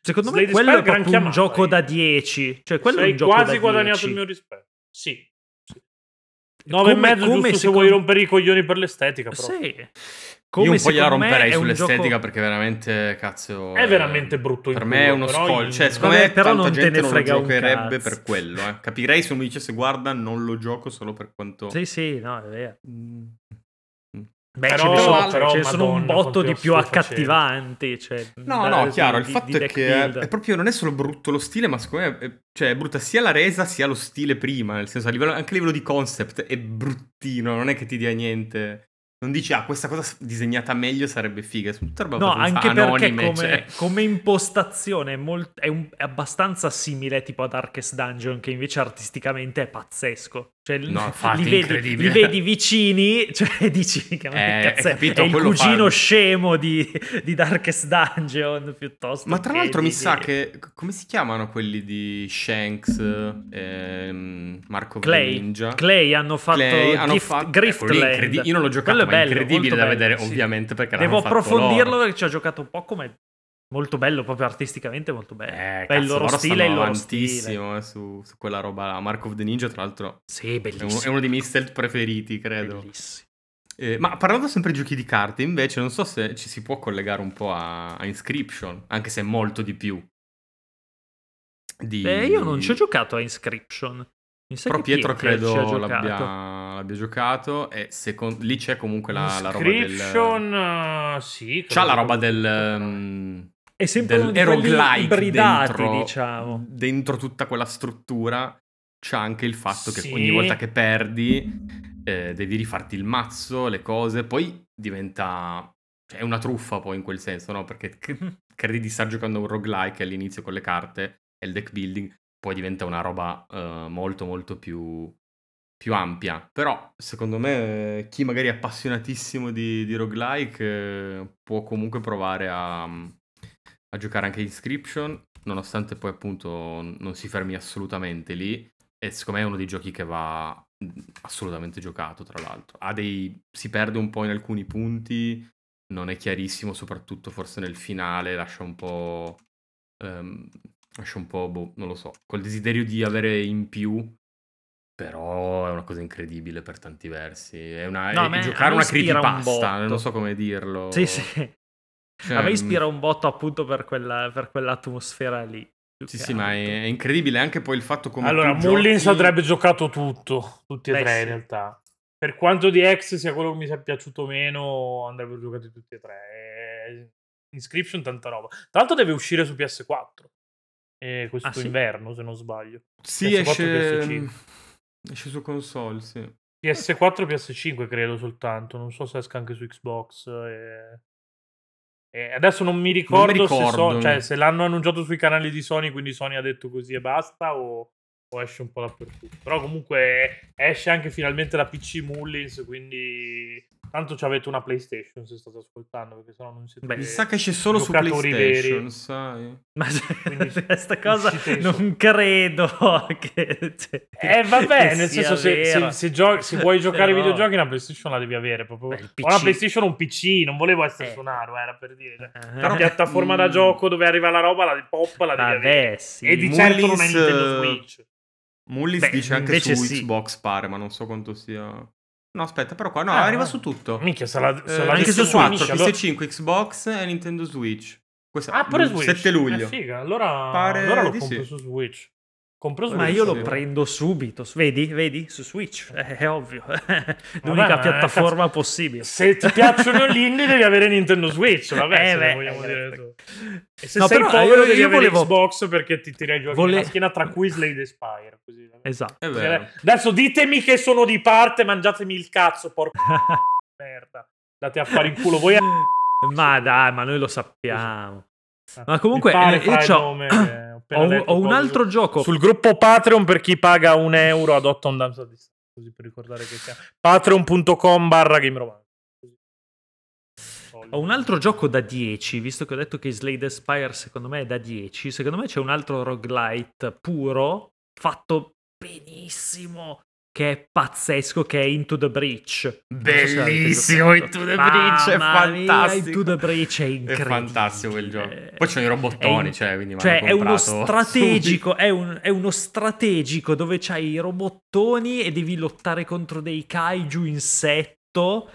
Secondo Slay me quello è proprio un chiamata, gioco eh. da dieci, cioè quello sei è un gioco quasi da guadagnato dieci. Il mio rispetto sì nove e mezzo giusto se secondo... vuoi rompere i coglioni per l'estetica però. Sì. Come io un po' gliela romperei sull'estetica gioco... perché veramente cazzo è veramente brutto per me è uno spoil in... cioè secondo me però tanta non gente non lo giocherebbe per quello eh. Capirei se uno dicesse guarda non lo gioco solo per quanto sì sì no è vero mm. Beh, però, ce ne sono, però, ce ne sono Madonna, un botto di più accattivanti cioè, no no chiaro di, il fatto è che è proprio non è solo brutto lo stile ma secondo me è, cioè è brutta sia la resa sia lo stile prima nel senso a livello, anche a livello di concept è bruttino non è che ti dia niente non dici ah questa cosa disegnata meglio sarebbe figa sono tutta roba no anche anonime, perché come, cioè. Come impostazione è, molt, è, un, è abbastanza simile tipo a Darkest Dungeon che invece artisticamente è pazzesco. Cioè, no, infatti, li, vedi, li vedi vicini, cioè dici che eh, cazzo, capito, è il cugino fa... scemo di, di Darkest Dungeon piuttosto. Ma tra l'altro, di... mi sa che come si chiamano quelli di Shanks, ehm, Marco Klei. Ninja? Klei hanno fatto Klei, hanno Gift, fa... Griftland. Incredi... Io non l'ho giocato, quello ma è bello, incredibile da bello, vedere, sì. Ovviamente. Perché devo approfondirlo loro. Perché ci ho giocato un po' come. Molto bello, proprio artisticamente molto bello. Eh, cazzo, il loro stile è il loro stile. Eh, su, su quella roba là. Mark of the Ninja, tra l'altro, sì, bellissimo. È, uno, è uno dei miei stealth preferiti, credo. Bellissimo. Eh, ma parlando sempre di giochi di carte, invece, non so se ci si può collegare un po' a, a Inscryption, anche se è molto di più. Di... Beh, io non ci ho giocato a Inscryption. Però Pietro, Pietro credo l'abbia, l'abbia giocato e second... lì c'è comunque la, la roba del... Inscryption, sì. C'ha la roba del... Um... È sempre del, uno di quelli ibridati, dentro, diciamo. Dentro tutta quella struttura c'è anche il fatto sì. che ogni volta che perdi eh, devi rifarti il mazzo, le cose, poi diventa... Cioè, è una truffa poi in quel senso, no? Perché credi di star giocando un roguelike all'inizio con le carte e il deck building, poi diventa una roba eh, molto molto più, più ampia. Però, secondo me, eh, chi magari è appassionatissimo di, di roguelike eh, può comunque provare a... a giocare anche Inscryption, nonostante poi appunto non si fermi assolutamente lì, e secondo me è uno dei giochi che va assolutamente giocato, tra l'altro. Ha dei... si perde un po' in alcuni punti, non è chiarissimo, soprattutto forse nel finale, lascia un po'... Um, lascia un po', boh, non lo so, col desiderio di avere in più, però è una cosa incredibile per tanti versi. È una... No, è, me, giocare una creepypasta, un non so come dirlo. Sì, sì. Cioè, a me ispira un botto appunto per quella per quell'atmosfera lì. Sì, sì, ma è, è incredibile anche poi il fatto come allora Mullins giochi... avrebbe giocato tutto, tutti e Beh, tre sì. in realtà. Per quanto di X sia quello che mi sia piaciuto meno, andrebbero giocati tutti e tre. E... Inscryption tanta roba. Tanto deve uscire su P S quattro. E questo ah, sì? inverno, se non sbaglio. Sì, P S quattro, esce... P S cinque. Esce su console, sì. P S quattro, P S cinque credo soltanto, non so se esca anche su Xbox e... E adesso non mi ricordo, non mi ricordo. Se, so, cioè, se l'hanno annunciato sui canali di Sony, quindi Sony ha detto così e basta, o, o esce un po' dappertutto. Però comunque esce anche finalmente la P C Mullins, quindi tanto ci avete una PlayStation se state ascoltando, perché sennò non siete... Beh, mi sa che esce solo su PlayStation, veri. Sai. Ma quindi, questa cosa non credo che... Cioè, eh vabbè, che nel senso se, se, se, gio- se vuoi giocare ai no. videogiochi una PlayStation la devi avere proprio. Beh, o una PlayStation o un P C, non volevo essere eh. sonaro, era per dire. Cioè, uh-huh. La piattaforma uh-huh. da gioco dove arriva la roba, la pop la devi vabbè, avere. Sì. E di Mullis, certo non è Nintendo Switch. Mullis Beh, dice anche su sì. Xbox pare, ma non so quanto sia... No, aspetta, però qua no, ah, arriva su tutto. Minchia, sarà, sarà eh, anche su quattro, P S cinque, Xbox e Nintendo Switch. Questa, ah, pure Switch. sette luglio. Eh, figa, allora, Pare allora lo compro sì. su Switch. Compro Switch. Ma io lo prendo subito, vedi? Vedi? Su Switch, è, è ovvio. L'unica vabbè, piattaforma cazzo. possibile. Se ti piacciono gli indie devi avere Nintendo Switch, vabbè, eh, beh, vogliamo eh, dire. E se no, sei povero devi io avere volevo... Xbox perché ti tira i giochi Vole... nella schiena, tra cui Slay the Spire, così. Esatto. Adesso ditemi che sono di parte, mangiatemi il cazzo, porco merda. Date a fare in culo voi. A... Ma dai, ma noi lo sappiamo. Ah, ma comunque eh, io c'ho... nome, ho, un, ho un altro gioco sul gruppo Patreon per chi paga un euro ad otto andanza a distanza, così per ricordare che c'è patreon punto com barra gameroman. Ho un altro gioco da dieci, visto che ho detto che Slay the Spire secondo me è da dieci. Secondo me c'è un altro roguelite puro fatto benissimo che è pazzesco, che è Into the Breach. Bellissimo, Into the Breach è fantastico. Into the Breach è incredibile. È fantastico quel gioco. Poi c'è i robottoni, in... cioè, quindi cioè, è uno strategico, è, un, è uno strategico dove c'hai i robottoni e devi lottare contro dei kaiju insetto.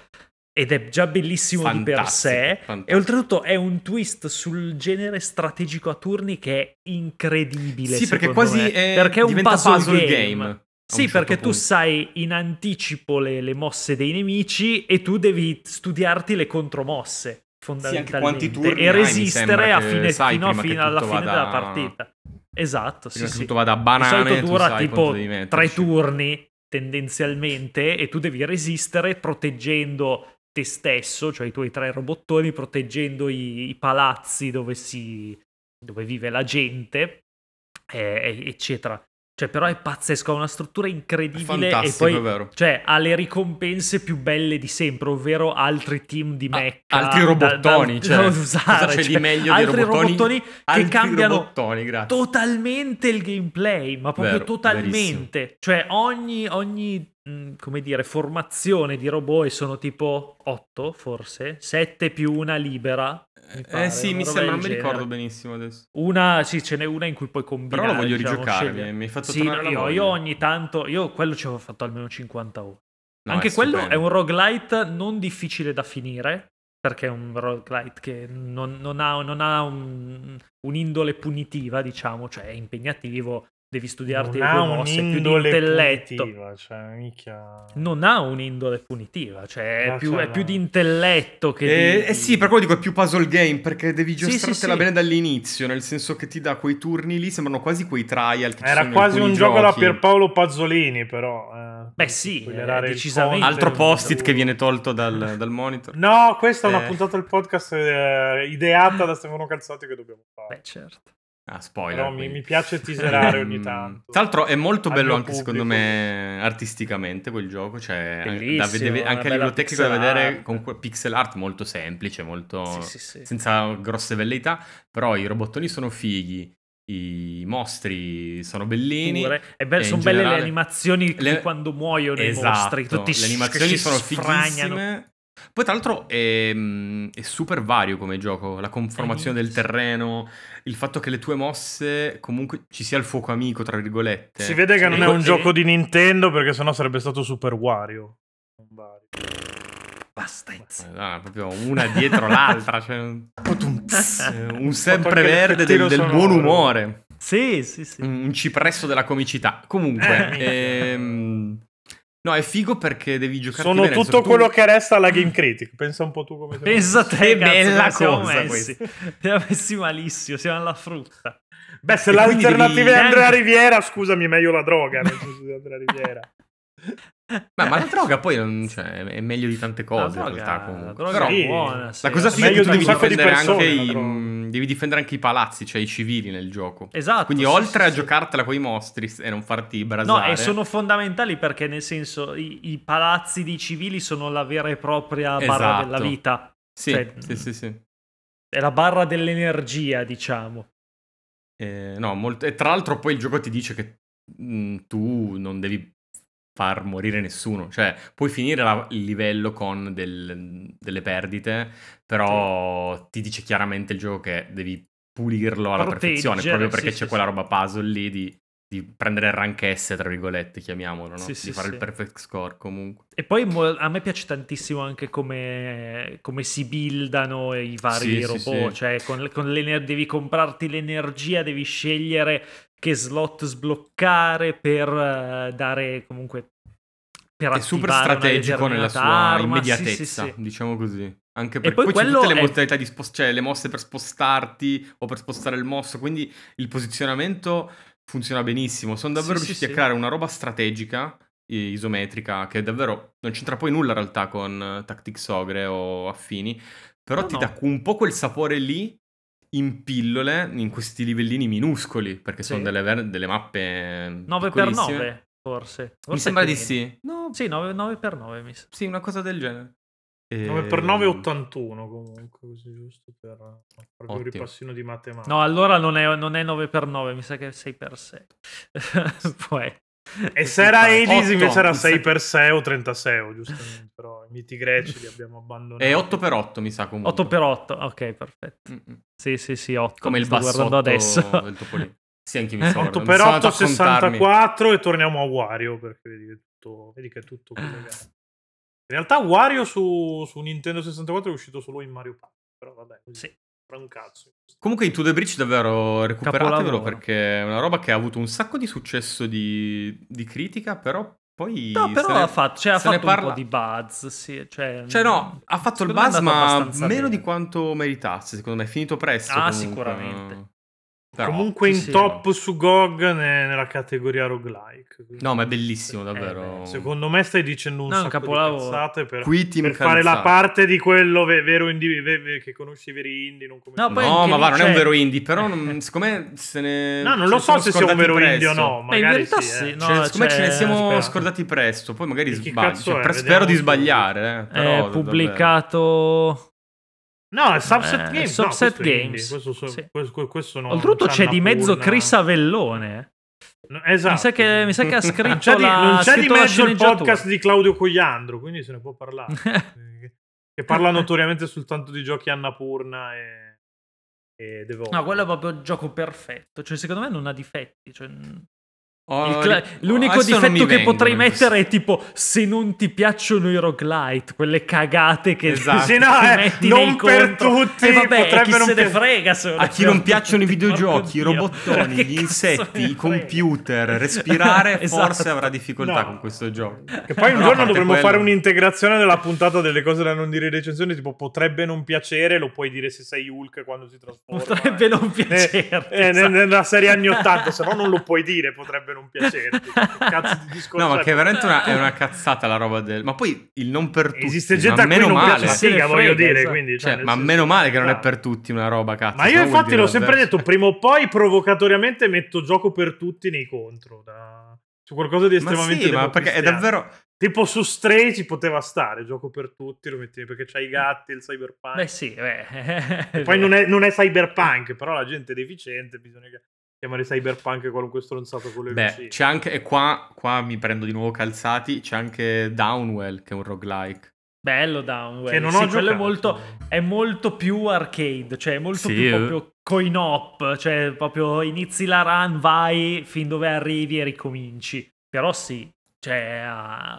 Ed è già bellissimo fantastico, di per sé. Fantastico. E oltretutto è un twist sul genere strategico a turni che è incredibile. Sì, perché quasi me. È, perché è un puzzle, puzzle game. game. Sì, certo perché punto. Tu sai in anticipo le, le mosse dei nemici e tu devi studiarti le contromosse, fondamentalmente, sì, e resistere a fine, fino, fino alla fine vada... della partita. Esatto, prima sì, che tutto vada a banane, di solito dura tipo tre turni tendenzialmente e tu devi resistere proteggendo te stesso, cioè i tuoi tre robottoni, proteggendo i, i palazzi dove si dove vive la gente, eh, eccetera. Cioè, però è pazzesco, ha una struttura incredibile. Fantastico, e poi, è vero. Cioè, ha le ricompense più belle di sempre, ovvero altri team di mecca. Ah, altri robottoni, da, da, cioè, da usare, cosa c'è cioè, di meglio altri dei robottoni, robottoni che altri cambiano robottoni, totalmente il gameplay, ma proprio vero, totalmente. Verissimo. Cioè, ogni, ogni come dire, formazione di robot sono tipo otto, forse, sette più una libera. Mi pare, eh sì, mi sembra, non mi ricordo benissimo adesso. Una, sì, ce n'è una in cui puoi combinare. Però lo voglio diciamo, rigiocare, scegliere. Mi hai fatto sì, tornare no, la voglia. Io ogni tanto, io quello ci avevo fatto almeno cinquanta ore. No, anche è quello stupendo. È un roguelite non difficile da finire, perché è un roguelite che non, non ha, non ha un, un'indole punitiva, diciamo, cioè è impegnativo, devi studiarti le tue mosse, più di intelletto. Punitiva, cioè, mica... Non ha un'indole punitiva, cioè, no, è, più, cioè, è no. più di intelletto che eh, di... eh sì, per quello dico è più puzzle game, perché devi giostrartela sì, sì, sì. bene dall'inizio, nel senso che ti dà quei turni lì, sembrano quasi quei trial che era quasi un giochi. Gioco alla Pierpaolo Pazzolini, però eh, beh sì, eh, decisamente altro post-it che viene tolto dal, dal monitor. No, questa eh. è una puntata del podcast eh, ideata da Stefano Calzati che dobbiamo fare. Beh certo. Ah, spoiler. Però mi, mi piace teaserare ogni tanto. Tra l'altro è molto bello anche pubblico. Secondo me artisticamente quel gioco, cioè da vedere, anche a livello tecnico da vedere, con pixel art molto semplice, molto sì, sì, sì. senza grosse velleità, però i robottoni sono fighi, i mostri sono bellini, be- sono generale... belle le animazioni le... quando muoiono esatto. i mostri, tutti le animazioni si sono fighissime. Poi tra l'altro è, è super vario come gioco, la conformazione del terreno, il fatto che le tue mosse comunque ci sia il fuoco amico tra virgolette. Si vede che non è un gioco di Nintendo, perché sennò sarebbe stato Super Wario. Basta, ah, proprio una dietro l'altra, cioè un sempreverde del, del buon umore. Sì, sì, sì. Un cipresso della comicità. Comunque ehm no, è figo perché devi giocare. Sono bene, tutto soprattutto... quello che resta alla Game Critic. Pensa un po' tu come pensa te, che cazzo, bella siamo cosa messi. Siamo messi malissimo, siamo alla frutta. Beh, se e l'alternativa devi... è Andrea Riviera, scusami, è meglio la droga. Andrea Riviera. Ma, ma la droga poi non, cioè, è meglio di tante cose. La droga, in realtà, comunque. La droga però, è buona, sì. La cosa figa è che tu devi difendere, persone, anche i, mh, devi difendere anche i palazzi, cioè i civili nel gioco. Esatto. Quindi sì, oltre sì, a sì. giocartela con i mostri e non farti brasare. No, e sono fondamentali perché nel senso i, i palazzi dei civili sono la vera e propria esatto. barra della vita. Sì, cioè, sì, sì, sì. È la barra dell'energia, diciamo. Eh, no, molto... E tra l'altro poi il gioco ti dice che mh, tu non devi far morire nessuno, cioè puoi finire la, il livello con del, delle perdite, però ti dice chiaramente il gioco che devi pulirlo alla perfezione, proprio perché sì, c'è sì, quella sì. roba puzzle lì di, di prendere il rank S, tra virgolette, chiamiamolo, no? Sì, di sì, fare sì. il perfect score comunque. E poi a me piace tantissimo anche come, come si buildano i vari sì, robot, sì, sì. cioè con, con l'ener- devi comprarti l'energia, devi scegliere che slot sbloccare per uh, dare comunque per è super strategico nella sua arma. immediatezza sì, sì, sì. diciamo così, anche perché poi, poi c'è tutte le è... modalità di spost- cioè le mosse per spostarti o per spostare il mosso, quindi il posizionamento funziona benissimo. Sono davvero sì, riusciti sì, a creare sì. una roba strategica isometrica che davvero non c'entra poi nulla in realtà con Tactics Ogre o affini, però no, ti no. dà un po' quel sapore lì in pillole, in questi livellini minuscoli, perché sì. sono delle, ver- delle mappe nove per nove forse, forse mi sembra di sì no. sì nove per nove mi sa. Sì, una cosa del genere. Nove per nove ottantuno comunque, così giusto per fare un ripassino di matematica. No, allora non è, non è nove per nove, mi sa che è sei per sei. Poi e se era Hades invece era sei per sei o trentasei, giustamente, però i miti greci li abbiamo abbandonati. È otto per otto mi sa comunque. otto per otto, ok, perfetto. Mm-hmm. Sì, sì, sì, otto. Come il bassotto adesso. Del Topolino. Sì, anche mi ricordo. otto per otto, sessantaquattro e torniamo a Wario, perché vedi che è tutto, vedi che è tutto collegato. In realtà Wario su, su Nintendo sessantaquattro è uscito solo in Mario Party, però vabbè, così. Sì. Un cazzo. Comunque Into the Breach davvero recuperatevelo, perché è una roba che ha avuto un sacco di successo di, di critica, però poi no, però ne, ha fatto, cioè, ha fatto un parla. po' di buzz sì, cioè, cioè no, ha fatto il buzz ma meno bene. di quanto meritasse, secondo me è finito presto ah comunque. sicuramente però, comunque in sì, top sì. su G O G ne, nella categoria roguelike, no ma è bellissimo davvero eh, secondo me stai dicendo un no, sacco capolavoro. di cazzate per, per fare la parte di quello ve- vero indie ve- ve- che conosci i veri indie non come no, no ma va, non è un vero indie però non, secondo me se ne no non lo so se sia un vero presto. indie o no magari ma in verità sì, eh. sì no, cioè, secondo me ce ne siamo spero. scordati presto, poi magari sbaglio cioè, è, spero di sbagliare è pubblicato No, è Subset eh, Games. Subset no, questo Games. Questo, sì. questo, questo no, Oltretutto c'è Annapurna. Di mezzo Chris Avellone. No, esatto. Mi sa che, mi sa che ha scritto non c'è di, la Non c'è di mezzo il podcast di Claudio Cogliandro, quindi se ne può parlare. Che parla notoriamente soltanto di giochi Annapurna e, e Devolver. No, quello è proprio il gioco perfetto. Cioè, secondo me non ha difetti. Cioè... Oh, cla- l'unico difetto che potrei mettere è tipo se non ti piacciono i roguelite, quelle cagate che esatto. se no, ti eh, metti non nei per contro. Tutti e vabbè, chi non se ne pi- frega se a chi non piacciono tutti, i videogiochi, i robottoni, gli insetti, i computer, respirare esatto. forse avrà difficoltà no. con questo gioco. E poi un no, giorno dovremmo quello... fare un'integrazione della puntata delle cose da non dire in recensione, tipo potrebbe non piacere, lo puoi dire se sei Hulk quando si trasforma. Potrebbe eh. non piacere. Eh, esatto. Nella serie anni ottanta, se no non lo puoi dire, potrebbe non piacerti. Cazzo di discorso. No, ma che è veramente una, è una cazzata la roba del. Ma poi il non per tutti. Esiste gente a cui non male. piace siga, voglio dire, esatto. quindi, cioè, cioè, ma meno male che non è per tutti una roba cazzo. Ma io infatti l'ho sempre detto, prima o poi provocatoriamente metto gioco per tutti nei contro, da... su qualcosa di estremamente. Ma sì, ma perché è davvero tipo su Stray ci poteva stare gioco per tutti, lo mettevi perché c'hai i gatti, il cyberpunk. Beh sì, beh. Poi non è, non è cyberpunk, però la gente è deficiente, bisogna chiamare cyberpunk qualunque stronzato con le beh vicine. C'è anche, e qua, qua mi prendo di nuovo calzati, c'è anche Downwell che è un roguelike bello. Downwell che non sì, ho quello è molto, è molto più arcade, cioè è molto sì. più proprio coin op, cioè proprio inizi la run, vai fin dove arrivi e ricominci, però sì, cioè ha,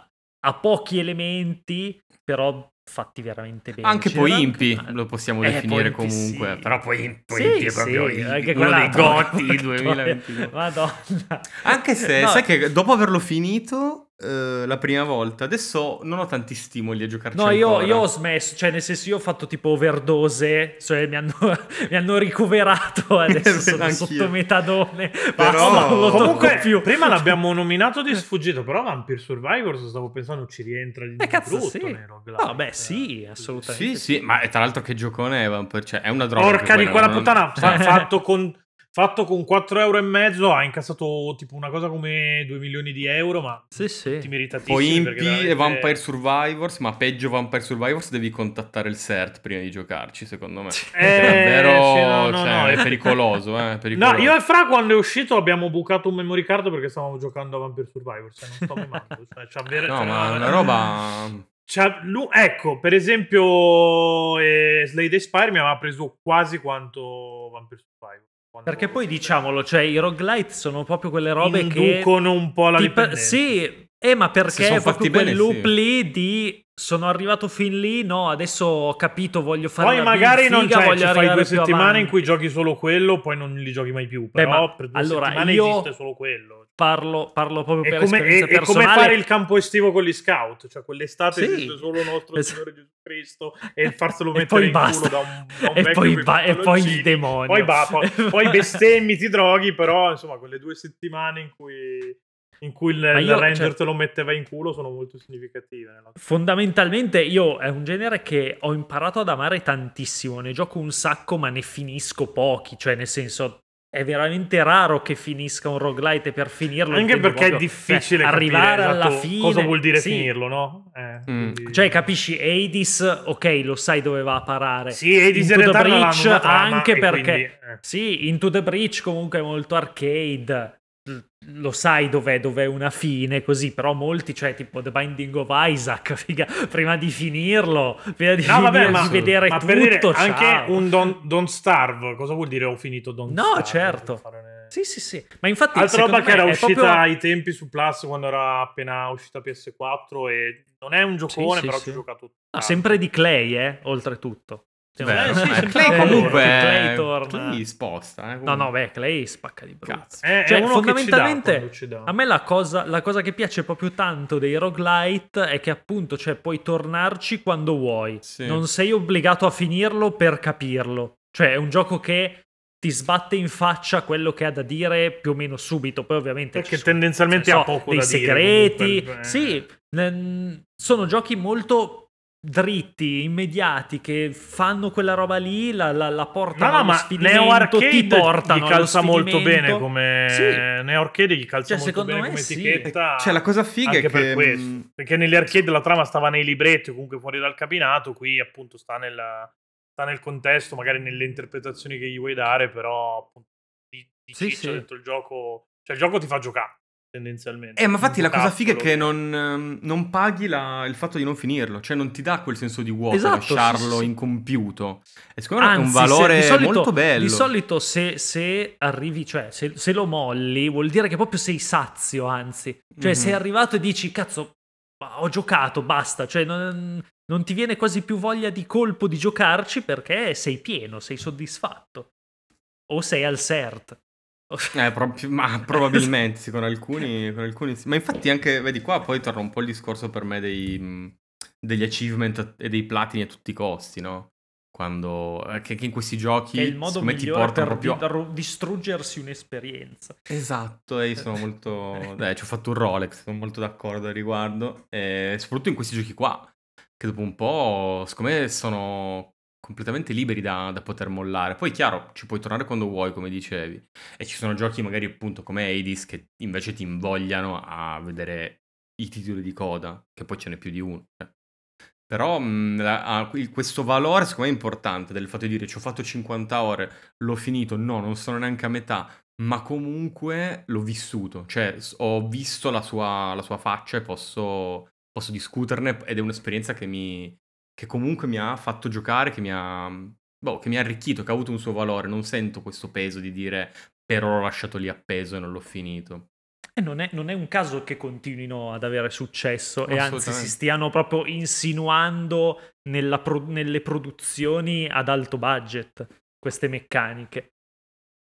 ha pochi elementi però fatti veramente bene. Anche poi Impi anche... lo possiamo eh, definire Poimpi, comunque sì. però poi Impi sì, è proprio sì, il, uno dei Gotti duemilaventidue. Madonna, anche se no. sai che dopo averlo finito eh, la prima volta adesso non ho tanti stimoli a giocarci no ancora. io io ho smesso, cioè nel senso io ho fatto tipo overdose, cioè mi hanno, mi hanno ricoverato, adesso sono anch'io. Sotto metadone però ma non lo comunque tocco più. Prima l'abbiamo nominato di sfuggito, però Vampire Survivors stavo pensando ci rientra di eh, cazzo, brutto sì. nero, no beh sì assolutamente sì, sì sì ma tra l'altro che giocone è Vampire, cioè è una droga porca di quella non... puttana fatto con fatto con quattro euro e mezzo ha incassato tipo una cosa come due milioni di euro, ma sì, sì. ti meritatissimi. Poi Impi veramente... e Vampire Survivors, ma peggio Vampire Survivors devi contattare il S E R T prima di giocarci, secondo me. Eh, davvero sì, no, no, cioè, no. è pericoloso, eh, pericoloso. No, io e Fra quando è uscito abbiamo bucato un memory card perché stavamo giocando a Vampire Survivors, cioè, non sto mimando, cioè, c'è ver- no, ma una roba... C'ha, ecco, per esempio eh, Slay the Spire mi aveva preso quasi quanto Vampire Survivors. Perché poi diciamolo, cioè i roguelite sono proprio quelle robe inducono che inducono un po' la dipendenza. Sì, eh, ma perché è proprio quel bene, loop sì. lì di sono arrivato fin lì, no, adesso ho capito, voglio fare poi una magari figa, non c'è, ci fai due settimane avanti. In cui giochi solo quello, poi non li giochi mai più, però Beh, ma, per due allora, settimane io... esiste solo quello. Parlo, parlo proprio per esperienza personale. È come fare il campo estivo con gli scout, cioè quell'estate sì. esiste solo nostro esatto. Signore Gesù Cristo e farselo mettere e in basta. Culo da un, da un e vecchio poi ba- e poi il demonio poi, ba- poi, poi bestemmi, ti droghi, però insomma quelle due settimane in cui in cui il, io, il ranger cioè, te lo metteva in culo sono molto significative nella... Fondamentalmente io è un genere che ho imparato ad amare tantissimo, ne gioco un sacco ma ne finisco pochi, cioè nel senso è veramente raro che finisca un roguelite, per finirlo anche perché proprio, è difficile cioè, capire, arrivare esatto, alla fine cosa vuol dire sì. finirlo, no? Eh, mm. quindi... cioè capisci Hades, ok, lo sai dove va a parare. Sì, Hades Into the Breach anche trama, perché quindi, eh. sì, Into the Breach comunque è molto arcade, lo sai dov'è, dov'è una fine così, però molti cioè tipo The Binding of Isaac, figa, prima di finirlo prima di, no, finire, vabbè, ma, di vedere ma tutto per dire, anche un don, Don't Starve cosa vuol dire ho finito Don't no, Starve no certo fare... sì sì sì ma infatti altra roba che era uscita proprio... ai tempi su Plus quando era appena uscita P S quattro e non è un giocone sì, però sì, ci ho sì. giocato ah, sempre di Klei eh oltretutto Beh, eh, sì, eh, Klei comunque Klei torna Klei sposta eh, no no beh Klei spacca di brutto eh, cioè, fondamentalmente a me la cosa, la cosa che piace proprio tanto dei roguelite è che appunto cioè, puoi tornarci quando vuoi sì. non sei obbligato a finirlo per capirlo, cioè è un gioco che ti sbatte in faccia quello che ha da dire più o meno subito, poi ovviamente perché tendenzialmente ha poco da dire, segreti sì sono giochi molto dritti, immediati, che fanno quella roba lì, la, la, la portano no, no, allo sfinimento, ma Neo ti portano gli calza molto bene come sì. Neo Arcade gli calza cioè, molto bene come sì. etichetta cioè la cosa figa anche è che... per questo perché negli arcade la trama stava nei libretti o comunque fuori dal cabinato, qui appunto sta, nella... sta nel contesto, magari nelle interpretazioni che gli vuoi dare, però appunto di, di sì, sì. dentro il gioco, cioè il gioco ti fa giocare tendenzialmente. Eh, ma infatti la cosa figa è che non, non paghi la, il fatto di non finirlo, cioè non ti dà quel senso di vuoto, esatto, lasciarlo sì, sì. incompiuto. E secondo me è un valore se, solito, molto bello. Di solito se, se arrivi, cioè se, se lo molli, vuol dire che proprio sei sazio, anzi. Cioè mm. sei arrivato e dici, cazzo, ho giocato, basta. Cioè non, non ti viene quasi più voglia di colpo di giocarci perché sei pieno, sei soddisfatto. O sei al cert. Eh, pro- ma probabilmente sì, con alcuni, con alcuni sì. Ma infatti anche, vedi qua, poi torna un po' il discorso per me dei, degli achievement e dei platini a tutti i costi, no? Quando che, che in questi giochi è il modo migliore per proprio... di, distruggersi un'esperienza. Esatto, e io sono molto... Dai, ci ho fatto un Rolex, sono molto d'accordo al riguardo, e soprattutto in questi giochi qua, che dopo un po', secondo me, sono... completamente liberi da, da poter mollare. Poi chiaro, ci puoi tornare quando vuoi, come dicevi, e ci sono giochi magari appunto come Hades che invece ti invogliano a vedere i titoli di coda, che poi ce n'è più di uno, però mh, ha questo valore secondo me importante del fatto di dire ci ho fatto cinquanta ore, l'ho finito, no, non sono neanche a metà, ma comunque l'ho vissuto, cioè ho visto la sua, la sua faccia e posso, posso discuterne, ed è un'esperienza che mi... che comunque mi ha fatto giocare, che mi ha, boh, che mi ha arricchito, che ha avuto un suo valore. Non sento questo peso di dire però l'ho lasciato lì appeso e non l'ho finito. E non è, non è un caso che continuino ad avere successo e anzi si stiano proprio insinuando nella pro, nelle produzioni ad alto budget queste meccaniche.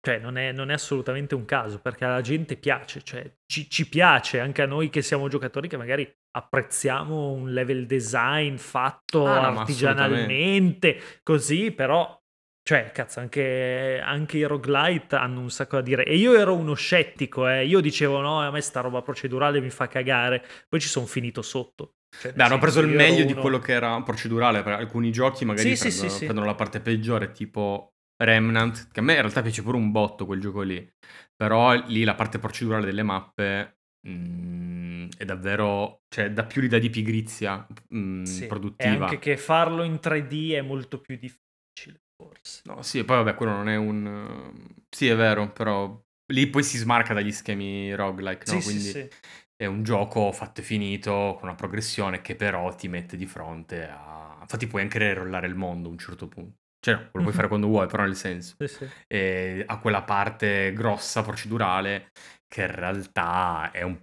Cioè non è, non è assolutamente un caso, perché alla gente piace, cioè ci, ci piace anche a noi che siamo giocatori che magari... apprezziamo un level design fatto ah, no, artigianalmente così, però cioè cazzo anche, anche i roguelite hanno un sacco da dire, e io ero uno scettico, eh. io dicevo no, a me sta roba procedurale mi fa cagare, poi ci sono finito sotto. Cioè, beh, hanno preso il meglio uno... di quello che era procedurale, per alcuni giochi magari sì, prendono, sì, sì, prendono sì. la parte peggiore, tipo Remnant, che a me in realtà piace pure un botto quel gioco lì, però lì la parte procedurale delle mappe Mm, è davvero, cioè dà più l'idea di pigrizia mm, sì, produttiva, e anche che farlo in tre D è molto più difficile forse. No sì, poi vabbè quello non è un sì è vero, però lì poi si smarca dagli schemi roguelike, no? Sì, quindi sì, sì. È un gioco fatto e finito con una progressione che però ti mette di fronte a, infatti puoi anche rerollare il mondo a un certo punto, cioè no, lo puoi fare quando vuoi, però nel senso sì, sì. Eh, a quella parte grossa procedurale che in realtà è, un...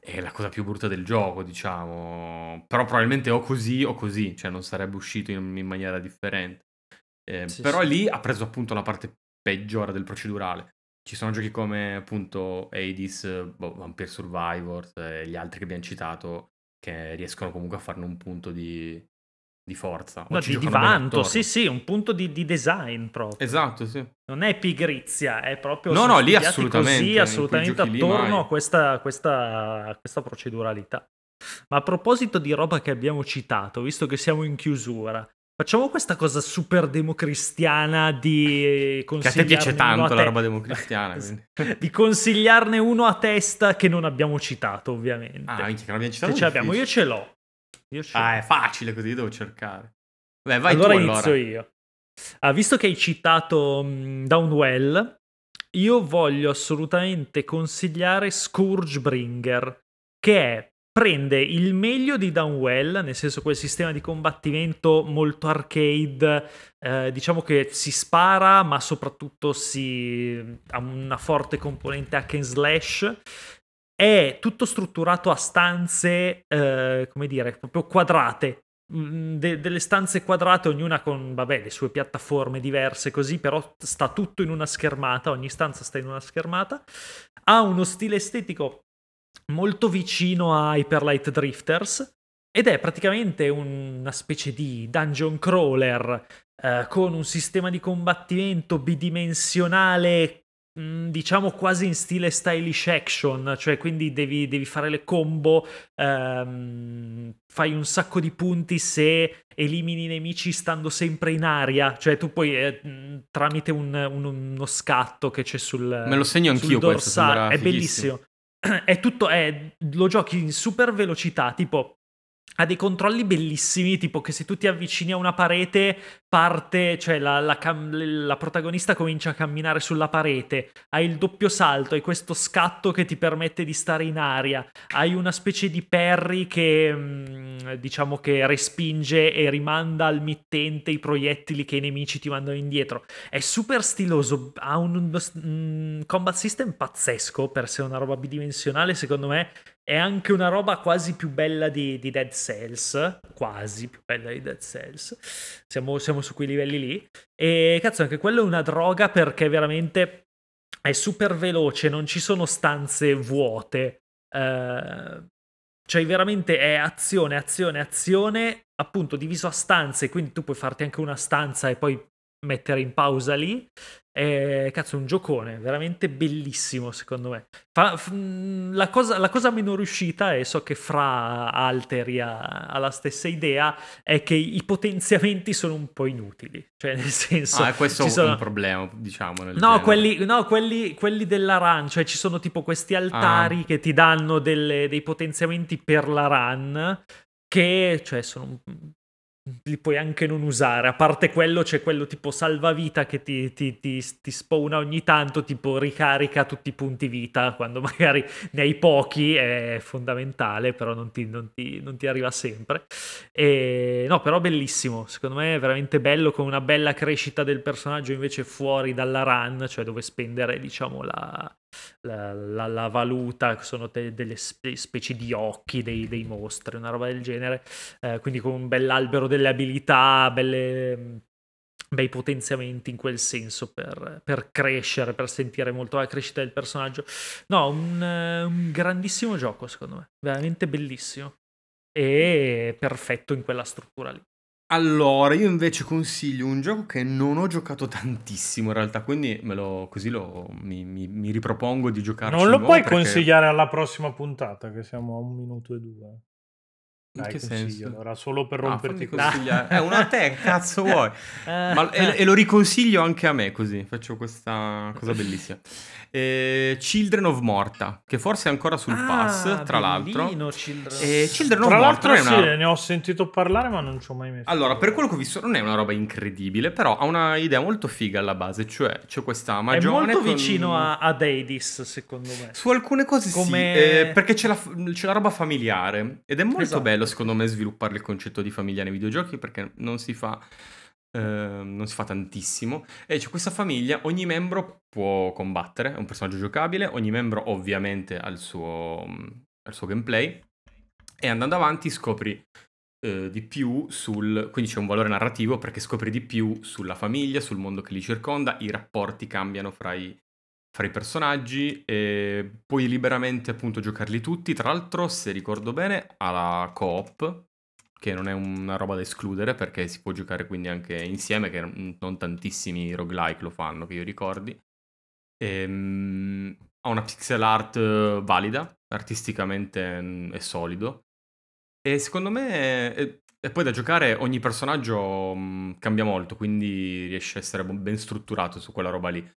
è la cosa più brutta del gioco, diciamo. Però probabilmente o così o così, cioè non sarebbe uscito in, in maniera differente. Eh, sì, però sì. Lì ha preso appunto la parte peggiore del procedurale. Ci sono giochi come appunto Hades, boh, Vampire Survivors e eh, gli altri che abbiamo citato che riescono comunque a farne un punto di, di forza. No, di, di vanto, sì sì, un punto di, di design proprio. Esatto, sì. Non è pigrizia, è proprio no no lì assolutamente così, assolutamente attorno a questa, questa, a questa proceduralità. Ma a proposito di roba che abbiamo citato, visto che siamo in chiusura, facciamo questa cosa super democristiana di consigliarne che a te piace tanto te- la roba democristiana di consigliarne uno a testa che non abbiamo citato ovviamente. Ah, anche che non abbiamo citato, se ce l'abbiamo io ce l'ho io ce ah l'ho. È facile così, devo cercare. Beh, vai allora tu, allora inizio io. Ah, visto che hai citato um, Downwell, io voglio assolutamente consigliare Scourgebringer, che è, prende il meglio di Downwell, nel senso quel sistema di combattimento molto arcade, eh, diciamo che si spara, ma soprattutto si ha una forte componente hack and slash. È tutto strutturato a stanze, eh, come dire, proprio quadrate. De- delle stanze quadrate, ognuna con vabbè le sue piattaforme diverse così, però sta tutto in una schermata, ogni stanza sta in una schermata. Ha uno stile estetico molto vicino a Hyper Light Drifters ed è praticamente un- una specie di dungeon crawler eh, con un sistema di combattimento bidimensionale, diciamo quasi in stile stylish action, cioè quindi devi, devi fare le combo, ehm, fai un sacco di punti se elimini i nemici stando sempre in aria, cioè tu poi eh, tramite un, un, uno scatto che c'è sul, me lo segno anch'io, dorsale, questo è bellissimo, è tutto, è, lo giochi in super velocità, tipo ha dei controlli bellissimi, tipo che se tu ti avvicini a una parete parte, cioè la, la, cam- la protagonista comincia a camminare sulla parete, hai il doppio salto, hai questo scatto che ti permette di stare in aria, hai una specie di parry che diciamo che respinge e rimanda al mittente i proiettili che i nemici ti mandano indietro. È super stiloso, ha un, un combat system pazzesco per essere una roba bidimensionale, secondo me. È anche una roba quasi più bella di, di Dead Cells, quasi più bella di Dead Cells, siamo, siamo su quei livelli lì, e cazzo anche quello è una droga perché veramente è super veloce, non ci sono stanze vuote, eh, cioè veramente è azione, azione, azione, appunto diviso a stanze, quindi tu puoi farti anche una stanza e poi mettere in pausa lì. Eh, cazzo, un giocone veramente bellissimo secondo me. Fa, f, la, cosa, la cosa meno riuscita, e so che Fra Alteri ha, ha la stessa idea, è che i potenziamenti sono un po' inutili, cioè nel senso ah, questo è sono... un problema diciamo nel no, quelli, no quelli, quelli della run, cioè ci sono tipo questi altari ah. che ti danno delle, dei potenziamenti per la run che cioè sono li puoi anche non usare, a parte quello c'è quello tipo salvavita che ti, ti, ti, ti spawna ogni tanto, tipo ricarica tutti i punti vita quando magari ne hai pochi, è fondamentale, però non ti, non ti, non ti arriva sempre. E no, però bellissimo, secondo me è veramente bello, con una bella crescita del personaggio invece fuori dalla run, cioè dove spendere diciamo la, la, la, la valuta, sono te, delle spe, specie di occhi dei, dei mostri, una roba del genere, eh, quindi con un bell'albero delle abilità, belle, bei potenziamenti in quel senso per, per crescere, per sentire molto la crescita del personaggio. No, un, un grandissimo gioco secondo me, veramente bellissimo e perfetto in quella struttura lì. Allora, io invece consiglio un gioco che non ho giocato tantissimo in realtà, quindi me lo, così lo, mi, mi, mi ripropongo di giocarci. Non lo puoi perché... consigliare alla prossima puntata, che siamo a un minuto e due. Dai, in che senso? Allora, solo per romperti ah, così. È eh, una te, cazzo vuoi? Ma, e, e lo riconsiglio anche a me così, faccio questa cosa bellissima. Eh, Children of Morta, che forse è ancora sul ah, pass, tra l'altro. Children, eh, Children tra of l'altro Morta sì, una... ne ho sentito parlare ma non ci ho mai messo. Allora, per quello che ho visto non è una roba incredibile, però ha una idea molto figa alla base, cioè c'è questa magione. È molto con... vicino a, ad Hades, secondo me. Su alcune cose come... sì, eh, perché c'è la, c'è la roba familiare ed è molto esatto. bello. Secondo me sviluppare il concetto di famiglia nei videogiochi perché non si fa eh, non si fa tantissimo, e c'è questa famiglia, ogni membro può combattere, è un personaggio giocabile, ogni membro ovviamente ha il suo, ha il suo gameplay, e andando avanti scopri eh, di più sul, quindi c'è un valore narrativo perché scopri di più sulla famiglia, sul mondo che li circonda, i rapporti cambiano fra i fra i personaggi, e puoi liberamente appunto giocarli tutti. Tra l'altro, se ricordo bene, ha la co-op, che non è una roba da escludere perché si può giocare quindi anche insieme, che non tantissimi roguelike lo fanno, che io ricordi. E, ha una pixel art valida, artisticamente è solido, e secondo me... È... E poi da giocare ogni personaggio cambia molto, quindi riesce a essere ben strutturato su quella roba lì.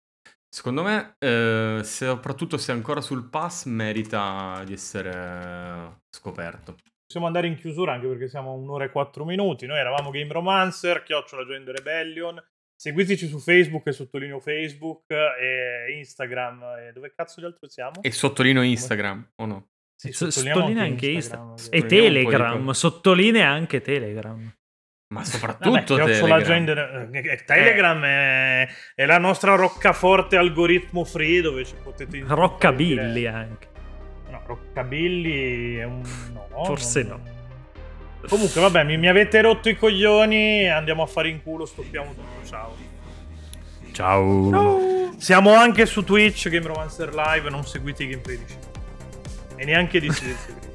Secondo me, eh, soprattutto se ancora sul pass, merita di essere scoperto. Possiamo andare in chiusura anche perché siamo a un'ora e quattro minuti. Noi eravamo Game Romancer, chiocciola Join the Rebellion. Seguiteci su Facebook, e sottolineo Facebook, e Instagram. E dove cazzo di altro siamo? E sottolineo Instagram, o no? Sì, sottolinea anche Instagram. Instagram e Telegram, sottolinea anche Telegram. Ma soprattutto Vabbè, Telegram. Gente... Telegram è... è la nostra roccaforte algoritmo free dove ci potete Roccabilly dire... anche. No, Roccabilly è un no, forse non... no. Comunque vabbè, mi, mi avete rotto i coglioni, andiamo a fare in culo, stoppiamo tutto, ciao. Ciao. Ciao. Siamo anche su Twitch Game Romancer Live, non seguite i gameplay di Cibo. E neanche di Silenzio.